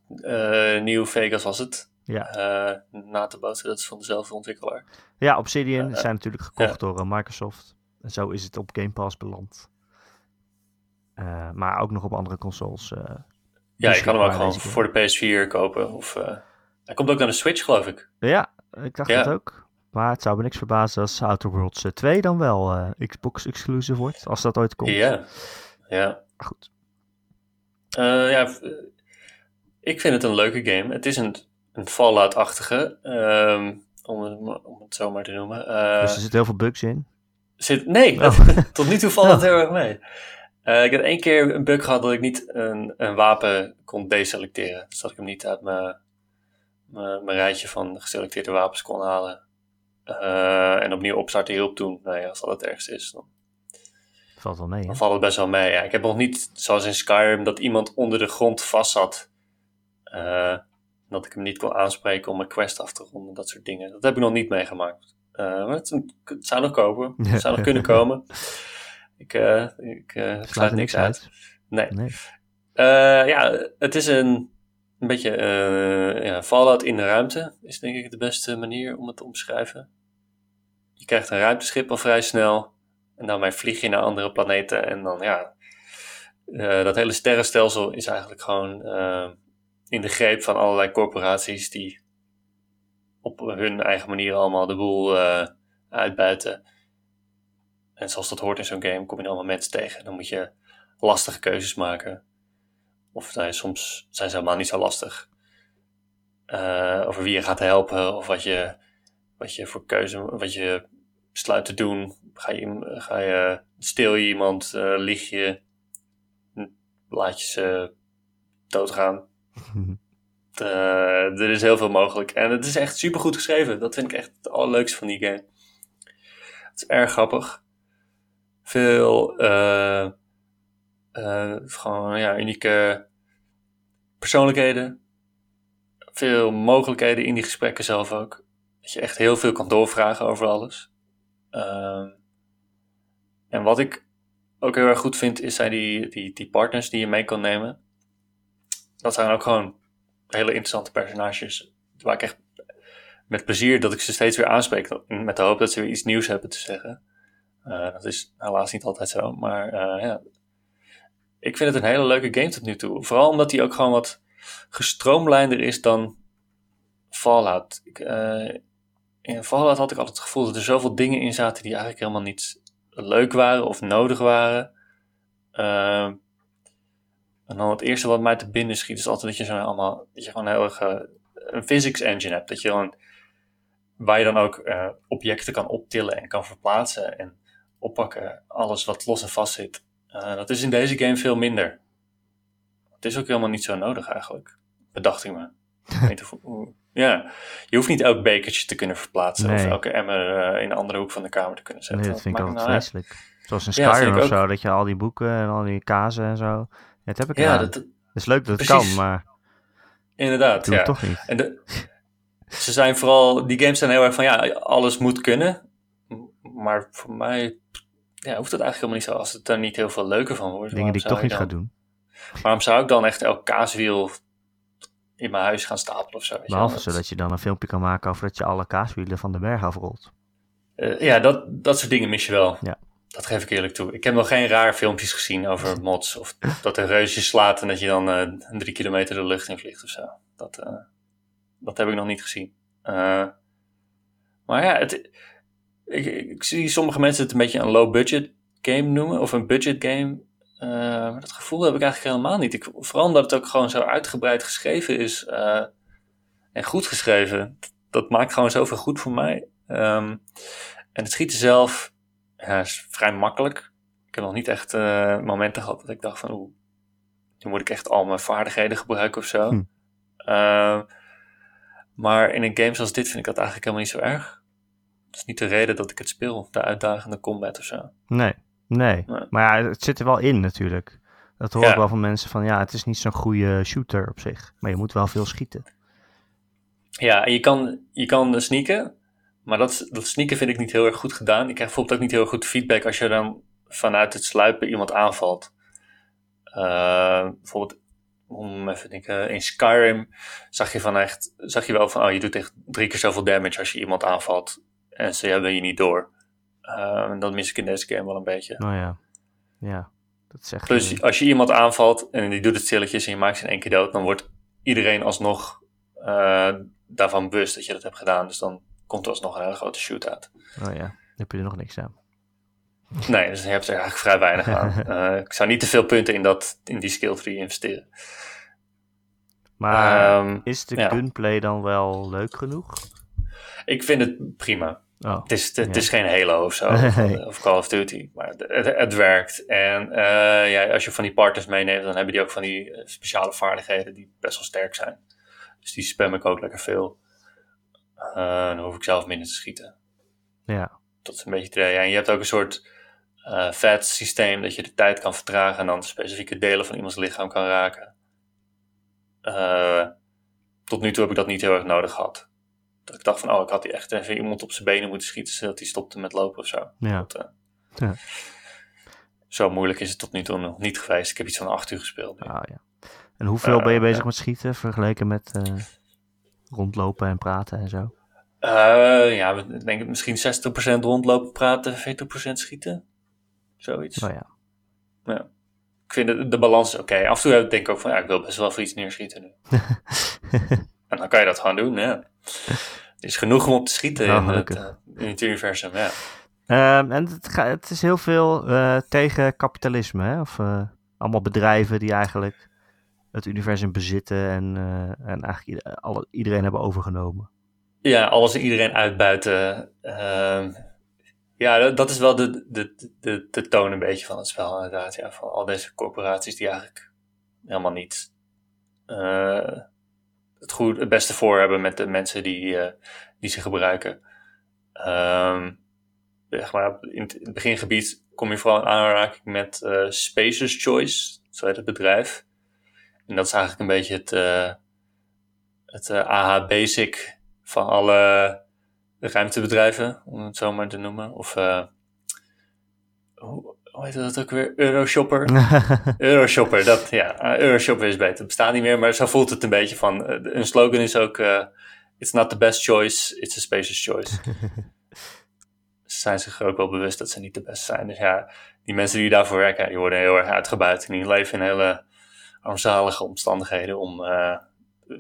New Vegas was het. Ja. Na te bootsen, dat is van dezelfde ontwikkelaar. Ja, Obsidian zijn natuurlijk gekocht door Microsoft. En zo is het op Game Pass beland. Maar ook nog op andere consoles. Ja, je kan hem ook gewoon voor de PS4 kopen. Of, hij komt ook naar de Switch, geloof ik. Ja, ik dacht het ook. Maar het zou me niks verbazen als Outer Worlds 2 dan wel Xbox-exclusive wordt. Als dat ooit komt. Ja. Goed. Ik vind het een leuke game. Het is een Fallout-achtige. Om het zo maar te noemen. Dus er zitten heel veel bugs in. Tot nu toe valt dat heel erg mee. Ik heb 1 keer een bug gehad dat ik niet een wapen kon deselecteren. Dus dat ik hem niet uit mijn rijtje van geselecteerde wapens kon halen. En opnieuw opstarten hulp doen. Nou ja, als dat het ergste is, dan valt wel mee. Dan valt het best wel mee. Ja. Ik heb nog niet, zoals in Skyrim, dat iemand onder de grond vast zat. Dat ik hem niet kon aanspreken om mijn quest af te ronden. Dat soort dingen. Dat heb ik nog niet meegemaakt. Maar het zou nog komen. Het zou nog kunnen komen. Ik sluit er niks uit. Nee. Het is een beetje Fallout in de ruimte. Is denk ik de beste manier om het te omschrijven. Je krijgt een ruimteschip al vrij snel. En daarmee vlieg je naar andere planeten. En dan dat hele sterrenstelsel is eigenlijk gewoon in de greep van allerlei corporaties die op hun eigen manier allemaal de boel uitbuiten. En zoals dat hoort in zo'n game, kom je allemaal mensen tegen. Dan moet je lastige keuzes maken. Of soms zijn ze helemaal niet zo lastig. Over wie je gaat helpen of wat je voor keuze, wat je besluit te doen. Ga je steel je iemand, lieg je, laat je ze doodgaan. Er is heel veel mogelijk. En het is echt super goed geschreven. Dat vind ik echt het allerleukste van die game. Het is erg grappig. Veel gewoon unieke persoonlijkheden. Veel mogelijkheden in die gesprekken zelf ook. Dat je echt heel veel kan doorvragen over alles. En wat ik ook heel erg goed vind, zijn die partners die je mee kan nemen. Dat zijn ook gewoon hele interessante personages. Waar ik echt met plezier dat ik ze steeds weer aanspreek. Met de hoop dat ze weer iets nieuws hebben te zeggen. Dat is helaas niet altijd zo. Maar ik vind het een hele leuke game tot nu toe. Vooral omdat die ook gewoon wat gestroomlijnder is dan Fallout. In Fallout had ik altijd het gevoel dat er zoveel dingen in zaten die eigenlijk helemaal niet leuk waren of nodig waren. En dan het eerste wat mij te binnen schiet is altijd dat je gewoon heel erg een physics engine hebt. Dat je dan, waar je dan ook objecten kan optillen en kan verplaatsen en oppakken. Alles wat los en vast zit. Dat is in deze game veel minder. Het is ook helemaal niet zo nodig eigenlijk. Bedacht ik me. Je hoeft niet elk bekertje te kunnen verplaatsen. Nee. Of elke emmer in een andere hoek van de kamer te kunnen zetten. Nee, dat vind ik altijd vreselijk. Zoals in Skyrim of zo. Dat je al die boeken en al die kazen en zo. Dat heb ik dat is leuk dat het kan, maar inderdaad, doe het toch niet. En ze zijn vooral, die games zijn heel erg van, alles moet kunnen. Maar voor mij hoeft dat eigenlijk helemaal niet zo. Als het er niet heel veel leuker van wordt. Dingen die ik toch niet ga doen. Waarom zou ik dan echt elk kaaswiel in mijn huis gaan stapelen of zo? Behalve zodat je dan een filmpje kan maken over dat je alle kaaswielen van de berg afrolt. Dat soort dingen mis je wel. Ja. Dat geef ik eerlijk toe. Ik heb nog geen raar filmpjes gezien over mods. Of dat een reusje slaat en dat je dan 3 kilometer de lucht in vliegt of zo. Dat heb ik nog niet gezien. Maar ik zie sommige mensen het een beetje een low-budget game noemen. Of een budget game. Maar dat gevoel heb ik eigenlijk helemaal niet. Vooral omdat het ook gewoon zo uitgebreid geschreven is. En goed geschreven. Dat maakt gewoon zoveel goed voor mij. En het schieten zelf... Ja, is vrij makkelijk. Ik heb nog niet echt momenten gehad dat ik dacht van... nu moet ik echt al mijn vaardigheden gebruiken of zo. Maar in een game zoals dit vind ik dat eigenlijk helemaal niet zo erg. Dat is niet de reden dat ik het speel. De uitdagende combat of zo. Nee. Maar het zit er wel in natuurlijk. Dat hoor ik wel van mensen van... het is niet zo'n goede shooter op zich. Maar je moet wel veel schieten. Ja, en je kan sneaken... Maar dat sneaken vind ik niet heel erg goed gedaan. Ik krijg bijvoorbeeld ook niet heel goed feedback als je dan vanuit het sluipen iemand aanvalt. Bijvoorbeeld, om even te denken, in Skyrim zag je wel van, je doet echt 3 keer zoveel damage als je iemand aanvalt. En ze hebben je niet door. Dat mis ik in deze game wel een beetje. Nou ja, dat zeg je. Plus, als je iemand aanvalt en die doet het stilletjes en je maakt ze in 1 keer dood, dan wordt iedereen alsnog daarvan bewust dat je dat hebt gedaan. Dus dan komt er alsnog een hele grote shootout. Oh ja, dan heb je er nog niks aan. Nee, dus je hebt er eigenlijk vrij weinig aan. Ik zou niet te veel punten in die skill tree investeren. Maar is de gunplay dan wel leuk genoeg? Ik vind het prima. Oh, het is geen Halo of zo. Of Call of Duty. Maar het werkt. En als je van die partners meeneemt, dan hebben die ook van die speciale vaardigheden die best wel sterk zijn. Dus die spam ik ook lekker veel. Dan hoef ik zelf minder te schieten. Ja. Dat is een beetje het idee. En je hebt ook een soort FAT systeem dat je de tijd kan vertragen en dan specifieke delen van iemands lichaam kan raken. Tot nu toe heb ik dat niet heel erg nodig gehad. Dat ik dacht van, ik had die echt even iemand op zijn benen moeten schieten zodat hij stopte met lopen of zo. Ja. Dat. Zo moeilijk is het tot nu toe nog niet geweest. Ik heb iets van 8 uur gespeeld. Nu. Ah, ja. En hoeveel ben je bezig met schieten vergeleken met... rondlopen en praten en zo? Ik denk misschien 60% rondlopen, praten, 40% schieten. Zoiets. Oh ja. ik vind de balans oké. Af en toe denk ik ook van, ja, ik wil best wel voor iets neerschieten nu. En dan kan je dat gewoon doen, ja. Er is genoeg om op te schieten in het universum, ja. En het is heel veel tegen kapitalisme, hè? Of allemaal bedrijven die eigenlijk het universum bezitten en eigenlijk iedereen hebben overgenomen. Ja, alles en iedereen uitbuiten. Ja, dat is wel de toon een beetje van het spel inderdaad. Ja, van al deze corporaties die eigenlijk helemaal niet het beste voor hebben met de mensen die ze gebruiken. In het begingebied kom je vooral in aanraking met Spacer's Choice, zo heet het bedrijf. En dat is eigenlijk een beetje het AH-basic van alle ruimtebedrijven, om het zo maar te noemen. Of, hoe heet dat ook weer? Euroshopper? Euroshopper, Euroshopper is beter. Het bestaat niet meer, maar zo voelt het een beetje van. Een slogan is ook, it's not the best choice, it's a spacious choice. Ze zijn zich ook wel bewust dat ze niet de beste zijn. Dus ja, die mensen die daarvoor werken, die worden heel erg uitgebuit. En die leven in hele armzalige omstandigheden om de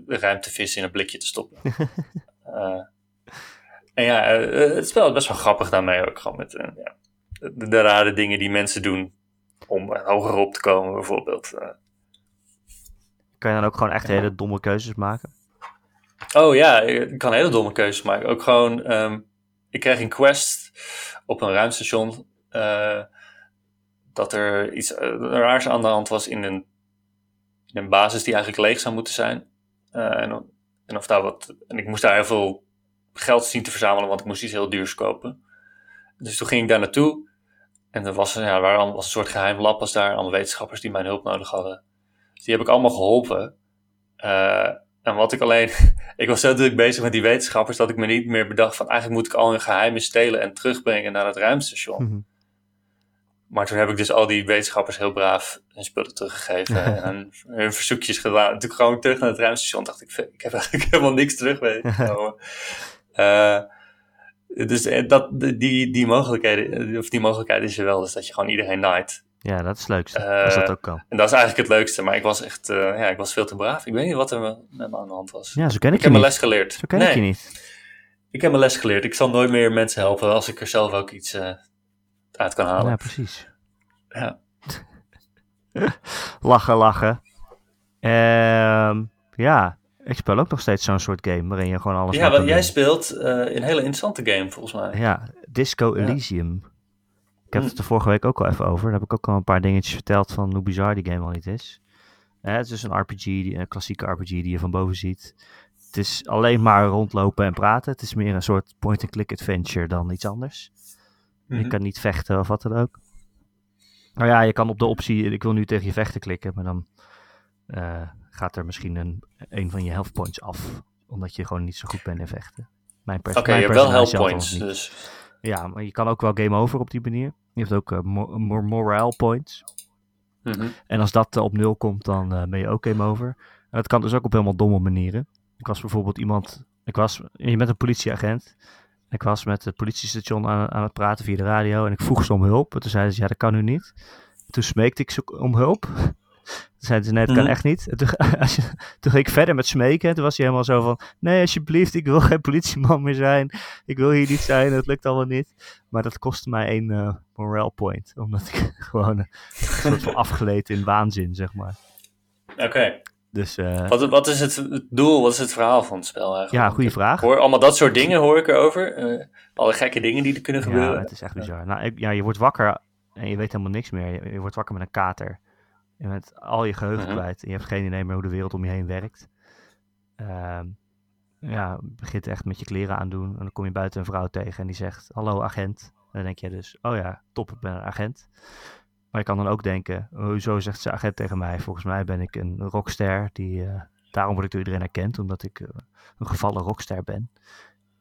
ruimtevis in een blikje te stoppen. En ja, het spel is best wel grappig daarmee ook. Gewoon met de rare dingen die mensen doen om hoger op te komen, bijvoorbeeld. Kan je dan ook gewoon echt hele domme keuzes maken? Oh ja, ik kan hele domme keuzes maken. Ook gewoon, ik kreeg een quest op een ruimstation dat er iets raars aan de hand was in een basis die eigenlijk leeg zou moeten zijn. En ik moest daar heel veel geld zien te verzamelen, want ik moest iets heel duurs kopen. Dus toen ging ik daar naartoe. En er was een soort geheim lab was daar. Allemaal wetenschappers die mijn hulp nodig hadden. Dus die heb ik allemaal geholpen. En wat ik alleen... ik was zo druk bezig met die wetenschappers dat ik me niet meer bedacht van, eigenlijk moet ik al hun geheimen stelen en terugbrengen naar het ruimtestation. Mm-hmm. Maar toen heb ik dus al die wetenschappers heel braaf hun spullen teruggegeven. En hun verzoekjes gedaan. En toen kwam ik terug naar het ruimtestation. Dacht ik, ik heb eigenlijk helemaal niks teruggenomen. Dus die mogelijkheid is er wel. Dus dat je gewoon iedereen naait. Ja, dat is het leukste. Als dat ook kan. En dat is eigenlijk het leukste. Maar ik was echt ik was veel te braaf. Ik weet niet wat er met me aan de hand was. Ja, zo ken ik je niet. Ik heb mijn les geleerd. Zo ken ik je niet. Ik heb mijn les geleerd. Ik zal nooit meer mensen helpen als ik er zelf ook iets uit kan halen. Ja, precies. Ja. lachen. Ja. Ik speel ook nog steeds zo'n soort game waarin je gewoon alles... Ja, wat jij speelt een hele interessante game volgens mij. Ja, Disco Elysium. Ja. Ik heb het er vorige week ook al even over. Daar heb ik ook al een paar dingetjes verteld van hoe bizar die game al niet is. Het is dus een RPG, een klassieke RPG die je van boven ziet. Het is alleen maar rondlopen en praten. Het is meer een soort point-and-click adventure dan iets anders. Mm-hmm. Je kan niet vechten of wat dan ook. Nou ja, je kan op de optie, ik wil nu tegen je vechten klikken, maar dan... gaat er misschien een van je health points af, omdat je gewoon niet zo goed bent in vechten. Oké, je hebt wel health points, dus... Ja, maar je kan ook wel game over op die manier. Je hebt ook morale points. Mm-hmm. En als dat op 0 komt, dan ben je ook game over. En dat kan dus ook op helemaal domme manieren. Ik was bijvoorbeeld iemand... Je bent een politieagent. Ik was met het politiestation aan het praten via de radio en ik vroeg ze om hulp. En toen zeiden ze, ja, dat kan nu niet. Toen smeekte ik ze om hulp. Toen zeiden ze, nee, dat kan echt niet. En toen ging ik verder met smeken. En toen was hij helemaal zo van, nee, alsjeblieft, ik wil geen politieman meer zijn. Ik wil hier niet zijn, dat lukt allemaal niet. Maar dat kostte mij 1 morale point. Omdat ik gewoon een soort van afgeleid in waanzin, zeg maar. Oké. Dus, wat is het doel, wat is het verhaal van het spel eigenlijk? Ja, goede vraag. Allemaal dat soort dingen hoor ik erover. Alle gekke dingen die er kunnen gebeuren. Ja, het is echt bizar. Nou, ja, je wordt wakker en je weet helemaal niks meer. Je wordt wakker met een kater. Je bent al je geheugen kwijt. En je hebt geen idee meer hoe de wereld om je heen werkt. Begint echt met je kleren aandoen. En dan kom je buiten een vrouw tegen en die zegt, hallo agent. En dan denk je dus, oh ja, top, ik ben een agent. Maar je kan dan ook denken, hoezo zegt ze agent tegen mij? Volgens mij ben ik een rockster. Daarom word ik door iedereen erkend, omdat ik een gevallen rockster ben.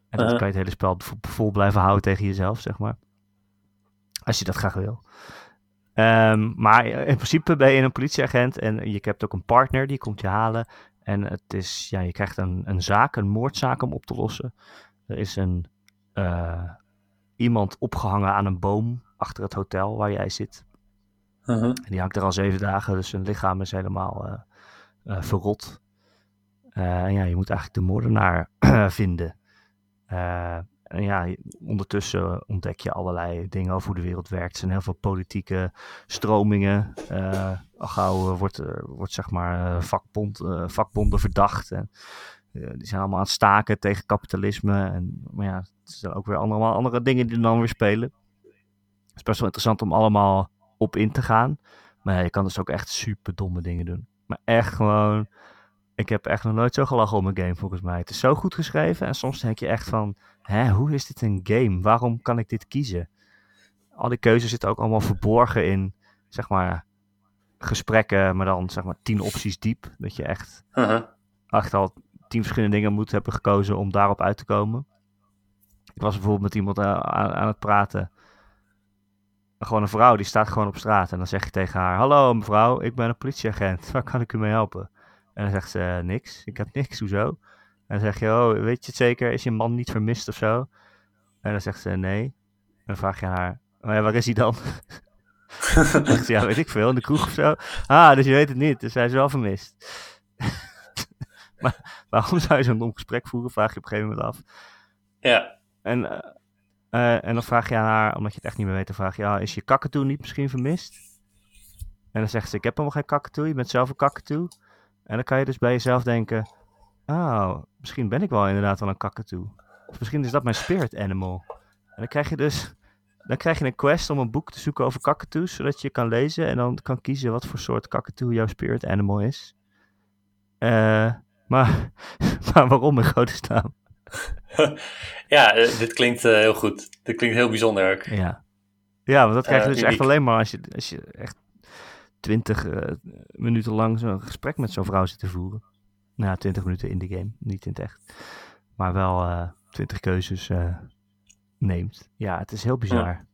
En dat kan je het hele spel vol blijven houden tegen jezelf, zeg maar. Als je dat graag wil. Maar in principe ben je een politieagent en je hebt ook een partner die komt je halen. En het is, ja, je krijgt een moordzaak om op te lossen. Er is iemand opgehangen aan een boom achter het hotel waar jij zit. Uh-huh. En die hangt er al 7 dagen, dus zijn lichaam is helemaal verrot. En ja, je moet eigenlijk de moordenaar vinden. En ja, ondertussen ontdek je allerlei dingen over hoe de wereld werkt. Er zijn heel veel politieke stromingen. Al gauw wordt zeg maar vakbonden verdacht. En, die zijn allemaal aan het staken tegen kapitalisme. En, maar ja, het zijn ook weer allemaal andere dingen die dan weer spelen. Het is best wel interessant om allemaal op in te gaan. Maar ja, je kan dus ook echt super domme dingen doen. Maar echt gewoon... Ik heb echt nog nooit zo gelachen om een game, volgens mij. Het is zo goed geschreven en soms denk je echt van... Hè, hoe is dit een game? Waarom kan ik dit kiezen? Al die keuzes zitten ook allemaal verborgen in, zeg maar, gesprekken. Maar dan, zeg maar, 10 opties diep. Dat je echt, echt al 10 verschillende dingen moet hebben gekozen om daarop uit te komen. Ik was bijvoorbeeld met iemand aan het praten. Gewoon een vrouw, die staat gewoon op straat. En dan zeg je tegen haar... Hallo mevrouw, ik ben een politieagent. Waar kan ik u mee helpen? En dan zegt ze, niks. Ik heb niks, hoezo? En dan zeg je, oh, weet je het zeker? Is je man niet vermist of zo? En dan zegt ze, nee. En dan vraag je haar, oh ja, waar is hij dan? Dan zegt ze, ja, weet ik veel, in de kroeg of zo. Ah, dus je weet het niet, dus hij is wel vermist. Maar waarom zou je zo'n dom gesprek voeren, vraag je op een gegeven moment af. Ja. En dan vraag je aan haar, omdat je het echt niet meer weet, dan vraag je, is je kakatoe niet misschien vermist? En dan zegt ze, ik heb helemaal geen kakatoe, je bent zelf een kakatoe. En dan kan je dus bij jezelf denken... Oh, misschien ben ik wel inderdaad wel een kakatoe. Of misschien is dat mijn spirit animal. En dan krijg je dus... Dan krijg je een quest om een boek te zoeken over kakatoes... zodat je kan lezen en dan kan kiezen... wat voor soort kakatoe jouw spirit animal is. Maar waarom in godesnaam? Ja, dit klinkt heel goed. Dit klinkt heel bijzonder ook. Ja, want dat krijg je dus uniek. Echt alleen maar als je echt... 20 minuten lang zo'n gesprek met zo'n vrouw zitten voeren. Nou, 20 minuten in de game, niet in het echt. Maar wel 20 keuzes neemt. Ja, het is heel bizar. Ja.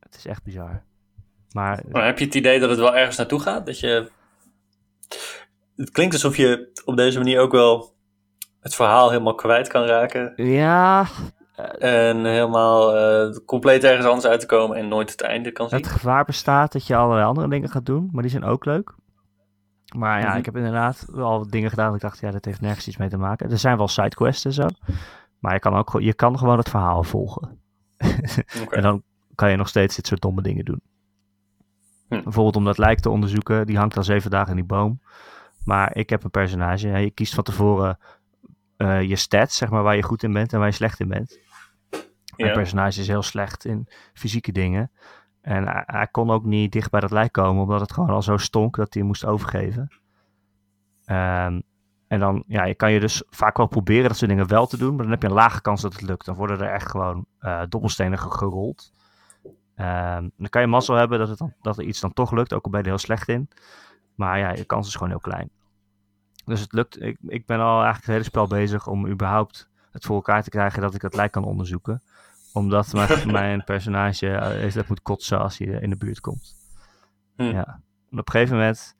Het is echt bizar. Maar heb je het idee dat het wel ergens naartoe gaat? Dat je... Het klinkt alsof je op deze manier ook wel het verhaal helemaal kwijt kan raken. Ja... En helemaal compleet ergens anders uit te komen en nooit het einde kan zien. Het gevaar bestaat dat je allerlei andere dingen gaat doen, maar die zijn ook leuk. Maar ja, ik heb inderdaad wel wat dingen gedaan dat ik dacht, ja, dat heeft nergens iets mee te maken. Er zijn wel sidequests en zo, maar je kan gewoon het verhaal volgen. Okay. En dan kan je nog steeds dit soort domme dingen doen. Bijvoorbeeld om dat lijk te onderzoeken, die hangt al 7 dagen in die boom. Maar ik heb een personage, je kiest van tevoren... je stats, zeg maar, waar je goed in bent en waar je slecht in bent. Mijn personage is heel slecht in fysieke dingen. En hij kon ook niet dicht bij dat lijk komen, omdat het gewoon al zo stonk dat hij moest overgeven. En dan, ja, je kan je dus vaak wel proberen dat soort dingen wel te doen, maar dan heb je een lage kans dat het lukt. Dan worden er echt gewoon dobbelstenen gerold. Dan kan je mazzel hebben dat er iets dan toch lukt, ook al ben je er heel slecht in. Maar ja, je kans is gewoon heel klein. Dus het lukt. Ik ben al eigenlijk het hele spel bezig om überhaupt het voor elkaar te krijgen dat ik dat lijk kan onderzoeken. Omdat mijn personage dat moet kotsen als hij in de buurt komt. Ja. En op een gegeven moment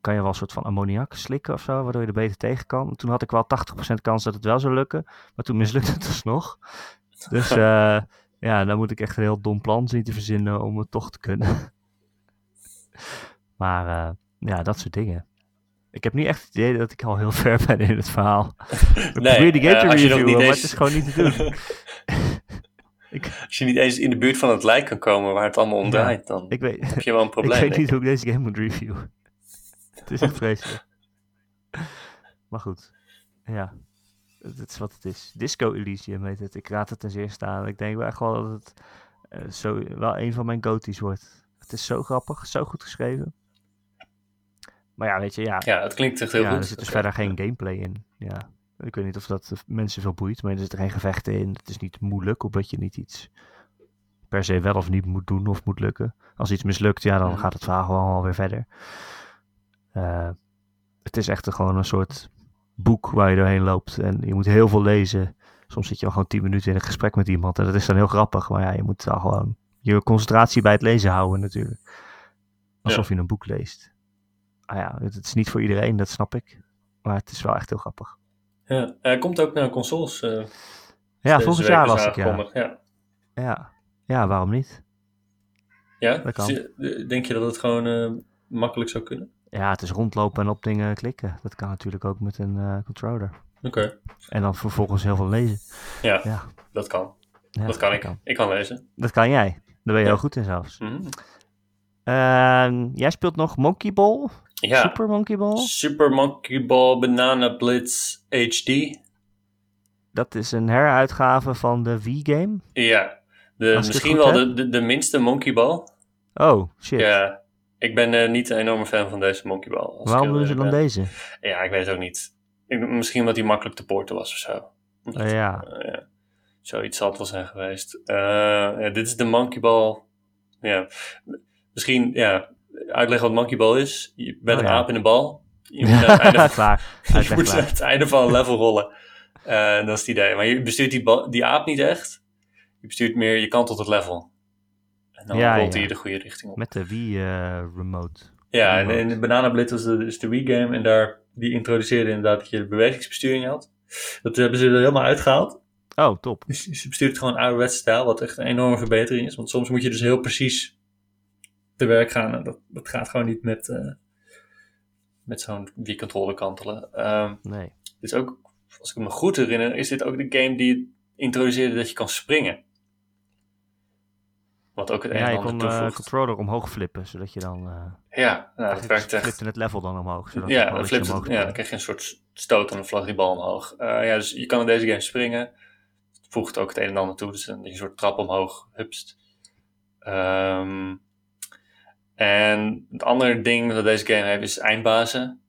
kan je wel een soort van ammoniak slikken of zo, waardoor je er beter tegen kan. En toen had ik wel 80% kans dat het wel zou lukken, maar toen mislukt het alsnog. Dus dan moet ik echt een heel dom plan zien te verzinnen om het toch te kunnen. Maar dat soort dingen. Ik heb niet echt het idee dat ik al heel ver ben in het verhaal. Ik probeer die game te reviewen, maar het is gewoon niet te doen. Als je niet eens in de buurt van het lijk kan komen waar het allemaal om draait, dan heb je wel een probleem. Ik weet niet hoe ik deze game moet reviewen. Het is echt vreselijk. Maar goed, ja, dat is wat het is. Disco Elysium heet het. Ik raad het ten zeerste aan. Ik denk wel echt wel dat het zo wel een van mijn goaties wordt. Het is zo grappig, zo goed geschreven. Maar ja, weet je, ja, het klinkt echt heel goed. Er zit dus verder geen gameplay in. Ja. Ik weet niet of dat mensen veel boeit, maar er zit geen gevechten in. Het is niet moeilijk, omdat je niet iets per se wel of niet moet doen of moet lukken. Als iets mislukt, ja, dan gaat het verhaal gewoon alweer verder. Het is echt gewoon een soort boek waar je doorheen loopt en je moet heel veel lezen. Soms zit je al gewoon 10 minuten in een gesprek met iemand en dat is dan heel grappig. Maar ja, je moet al gewoon je concentratie bij het lezen houden natuurlijk. Alsof je een boek leest. Ja, het is niet voor iedereen, dat snap ik. Maar het is wel echt heel grappig. Ja, hij komt ook naar consoles. Volgend jaar was ik, ja. Ja, waarom niet? Ja? Dat kan. Denk je dat het gewoon makkelijk zou kunnen? Ja, het is rondlopen en op dingen klikken. Dat kan natuurlijk ook met een controller. Oké. Okay. En dan vervolgens heel veel lezen. Ja, ja. Dat kan. Ja, dat kan ik. Kan. Ik kan lezen. Dat kan jij. Daar ben je heel goed in zelfs. Mm-hmm. Jij speelt nog Monkey Ball? Ja. Super Monkey Ball? Super Monkey Ball Banana Blitz HD. Dat is een heruitgave van de Wii-game? Ja. Misschien wel de minste Monkey Ball. Oh, shit. Ja. Ik ben niet een enorme fan van deze Monkey Ball. Waarom doen ze dan deze? Ja, ik weet het ook niet. Misschien omdat die makkelijk te porten was of zo. Omdat, ja. Zoiets zal het wel zijn geweest. Dit is de Monkey Ball. Ja. Misschien, ja, uitleggen wat Monkey Ball is. Je bent een aap in een bal. Je moet naar het einde van een level rollen. Dat is het idee. Maar je bestuurt die aap niet echt. Je bestuurt meer je kant tot het level. En dan rolt hij de goede richting op. Met de Wii-remote. Ja, en de Banana Blitz was de Wii-game. En die introduceerde inderdaad dat je de bewegingsbesturing had. Dat hebben ze er helemaal uitgehaald. Oh, top. Dus je bestuurt gewoon ouderwets-stijl, wat echt een enorme verbetering is. Want soms moet je dus heel precies te werk gaan. En dat gaat gewoon niet met zo'n Wii-controller kantelen. Nee. Dus ook, als ik me goed herinner, is dit ook de game die introduceerde dat je kan springen. Wat ook het een en ander toevoegt. Ja, je kon de controller omhoog flippen, zodat je dan... dat werkt echt. Flipte het level dan omhoog. Zodat dan krijg je een soort stoot en dan vlag die bal omhoog. Dus je kan in deze game springen. Het voegt ook het een en ander toe, dus dat je een soort trap omhoog hupst. En het andere ding dat deze game heeft is eindbazen.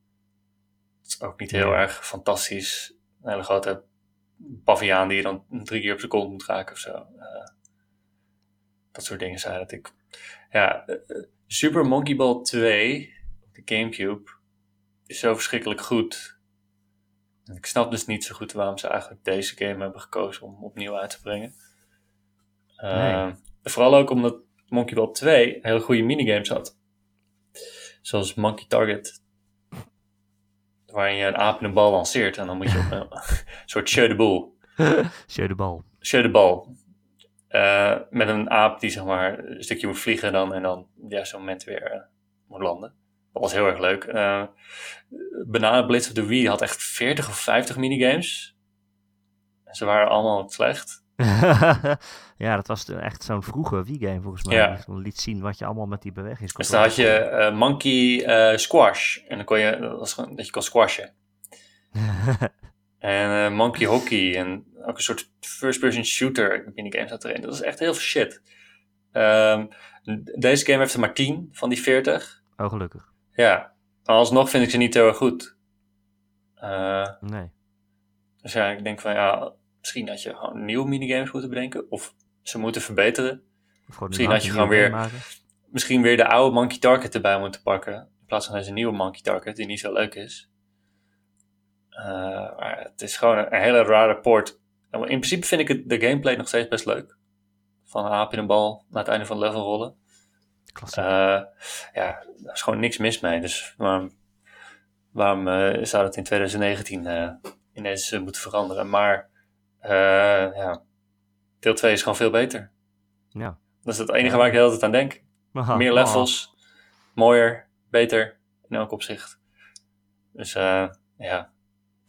Dat is ook niet heel erg fantastisch. Een hele grote paviaan die je dan 3 keer op zijn kont moet raken of zo. Dat soort dingen zijn dat ik... Ja, Super Monkey Ball 2 op de Gamecube is zo verschrikkelijk goed. En ik snap dus niet zo goed waarom ze eigenlijk deze game hebben gekozen om opnieuw uit te brengen. Nee. Vooral ook omdat Monkey Ball 2 hele goede minigames had. Zoals Monkey Target. Waarin je een aap in een bal lanceert en dan moet je op een soort show de boel. Show de bal. Show de bal. Met een aap die zeg maar een stukje moet vliegen en dan juist zo'n moment weer moet landen. Dat was heel erg leuk. Banana Blitz op de Wii had echt 40 of 50 minigames. En ze waren allemaal slecht. Ja, dat was echt zo'n vroege Wii-game volgens mij. Ja. Dat liet zien wat je allemaal met die beweging kon. Dus dan had je Monkey Squash. En dan kon je, dat was gewoon dat je kon squashen. En Monkey Hockey en ook een soort first-person shooter minigames had erin. Dat is echt heel veel shit. Deze game heeft er maar 10 van die 40. Oh, gelukkig. Ja, alsnog vind ik ze niet heel erg goed. Nee. Dus ja, ik denk van misschien dat je gewoon nieuwe minigames moet bedenken. Of ze moeten verbeteren. Misschien dat je gewoon weer de oude Monkey Target erbij moet pakken. In plaats van deze nieuwe Monkey Target die niet zo leuk is. Maar het is gewoon een hele rare port. In principe vind ik de gameplay nog steeds best leuk. Van een aap in een bal naar het einde van het level rollen. Daar is gewoon niks mis mee. Dus waarom zou dat in 2019 ineens moeten veranderen? Maar deel 2 is gewoon veel beter. Ja. Dat is het enige waar ik de hele tijd aan denk. Aha, meer levels, mooier, beter in elk opzicht. Dus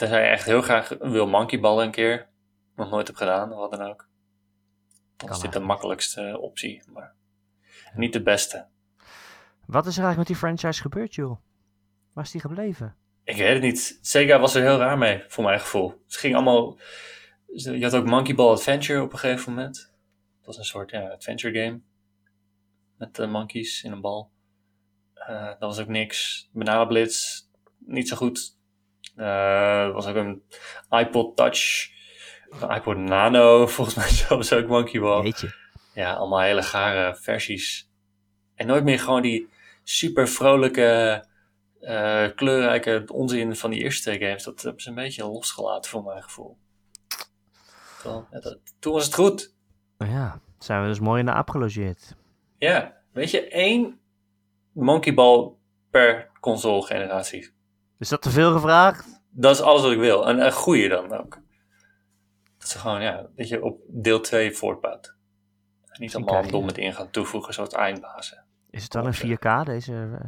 tenzij je echt heel graag wil monkeyballen een keer. Nog nooit heb gedaan, wat dan ook. Dan is dit de makkelijkste optie. Maar niet de beste. Wat is er eigenlijk met die franchise gebeurd, joh? Waar is die gebleven? Ik weet het niet. Sega was er heel raar mee, voor mijn gevoel. Het ging allemaal... Je had ook Monkey Ball Adventure op een gegeven moment. Dat was een soort adventure game. Met monkeys in een bal. Dat was ook niks. Banana Blitz, niet zo goed. Er was ook een iPod Touch, een iPod Nano, volgens mij zelfs ook Monkey Ball. Jeetje. Ja, allemaal hele gare versies. En nooit meer gewoon die super vrolijke, kleurrijke onzin van die eerste twee games. Dat hebben ze een beetje losgelaten voor mijn gevoel. Toen was het goed. Ja, zijn we dus mooi in de aap gelogeerd. Ja, weet je, 1 Monkey Ball per console generatie. Is dat te veel gevraagd? Dat is alles wat ik wil. En een goede dan ook. Dat is gewoon, dat je op deel 2 voortbouwt. Dus niet allemaal een dom meteen gaan toevoegen zoals eindbazen. Is het dan een 4K deze?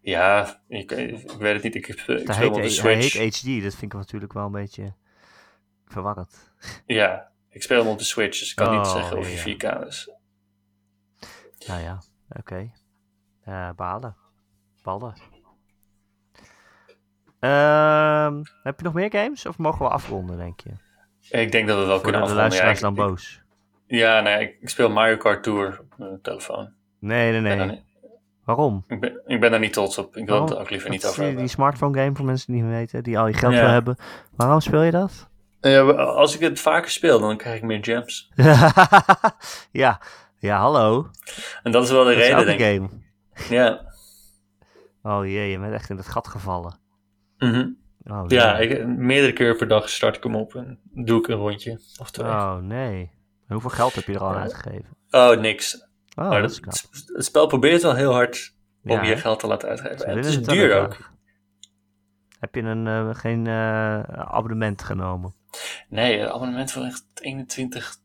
Ja, ik weet het niet. Ik speel op de Switch. Hij heet HD, dat vind ik natuurlijk wel een beetje verwarrend. Ja, ik speel hem op de Switch, dus ik kan niet zeggen of je 4K is. Nou ja, oké. Ballen. Heb je nog meer games? Of mogen we afronden, denk je? Ik denk dat we wel kunnen afronden. De luisteraars dan boos. Ja, nee, ik speel Mario Kart Tour op mijn telefoon. Nee. Waarom? Ik ben daar niet trots op. Ik wil het ook liever niet over hebben. Die smartphone game, voor mensen die niet weten, die al je geld wil hebben. Waarom speel je dat? Als ik het vaker speel, dan krijg ik meer gems. ja, hallo. En dat is wel de reden, denk ik. Ja. Oh jee, je bent echt in het gat gevallen. Mm-hmm. Oh, ja, meerdere keer per dag start ik hem op en doe ik een rondje of twee. Oh nee. En hoeveel geld heb je er al uitgegeven? Oh, niks. Oh, maar het spel probeert wel heel hard om je geld te laten uitgeven. Dus het is duur ook. Heb je geen abonnement genomen? Nee, een abonnement voor echt €21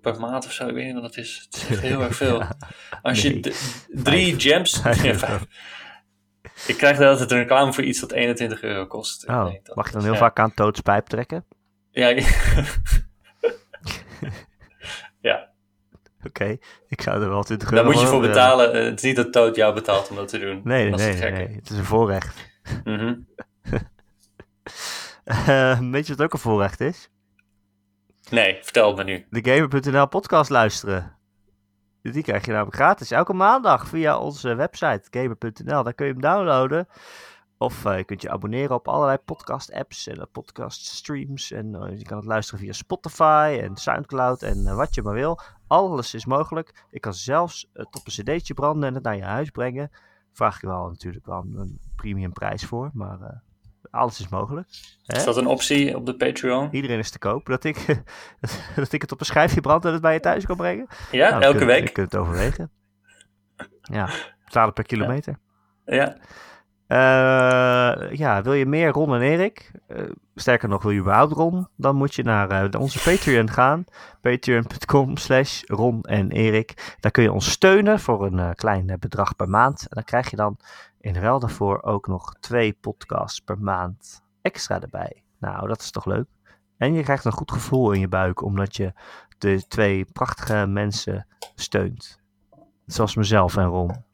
per maand of zo. Ik weet niet wat dat is. Het is echt heel erg veel. Als je drie gems... Ik krijg de hele tijd een reclame voor iets dat €21 kost. Oh, nee, mag je dan heel vaak aan toodspijp trekken? Ja. Ja. Oké, ik zou er wel €20 Daar moet je voor betalen. Het is niet dat Toad jou betaalt om dat te doen. Nee, het is een voorrecht. Mm-hmm. Weet je wat ook een voorrecht is? Nee, vertel het me nu. De Gamer.nl podcast luisteren. Die krijg je namelijk gratis. Elke maandag via onze website Gamer.nl. Daar kun je hem downloaden. Of je kunt je abonneren op allerlei podcast-apps en podcast-streams. En je kan het luisteren via Spotify en Soundcloud en wat je maar wil. Alles is mogelijk. Ik kan zelfs het op een cd'tje branden en het naar je huis brengen. Vraag ik wel natuurlijk wel een premium prijs voor, maar alles is mogelijk. Hè? Is dat een optie op de Patreon? Iedereen is te koop. Dat ik het op een schijfje brand en het bij je thuis kan brengen. Ja, nou, elke week. Je kunt het overwegen. Ja, betalen per kilometer. Ja. Wil je meer Ron en Erik? Sterker nog, wil je überhaupt Ron? Dan moet je naar onze Patreon gaan. Patreon.com/Ron en Erik. Daar kun je ons steunen voor een klein bedrag per maand. En dan krijg je dan in ruil daarvoor ook nog 2 podcasts per maand extra erbij. Nou, dat is toch leuk? En je krijgt een goed gevoel in je buik, omdat je de 2 prachtige mensen steunt. Zoals mezelf en Ron.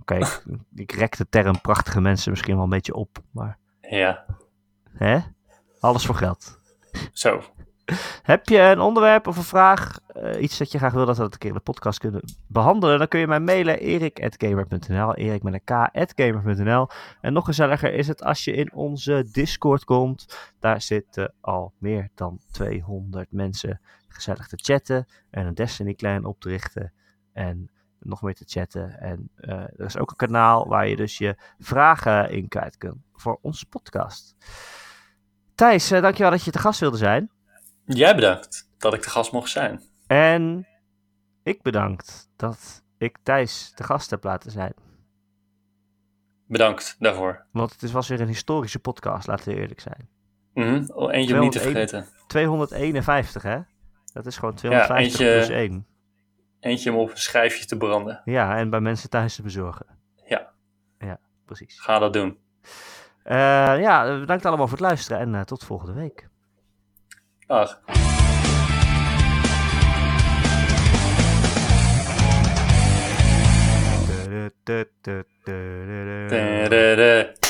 Oké, ik rek de term prachtige mensen misschien wel een beetje op, maar... Ja. Hè? Alles voor geld. Zo. Heb je een onderwerp of een vraag, iets dat je graag wil dat we dat een keer in de podcast kunnen behandelen, dan kun je mij mailen erik@gamer.nl, erik@gamer.nl. En nog gezelliger is het als je in onze Discord komt. Daar zitten al meer dan 200 mensen gezellig te chatten en een Destiny clan op te richten en... nog meer te chatten. En er is ook een kanaal waar je dus je vragen in kwijt kunt voor onze podcast. Thijs, dankjewel dat je te gast wilde zijn. Jij bedankt dat ik te gast mocht zijn. En ik bedankt dat ik Thijs te gast heb laten zijn. Bedankt daarvoor. Want het was weer een historische podcast, laten we eerlijk zijn. Eentje om niet te vergeten. 251, hè? Dat is gewoon 250 plus 1. Eentje om op een schijfje te branden. Ja, en bij mensen thuis te bezorgen. Ja, precies. Ga dat doen. Bedankt allemaal voor het luisteren en tot volgende week. Dag.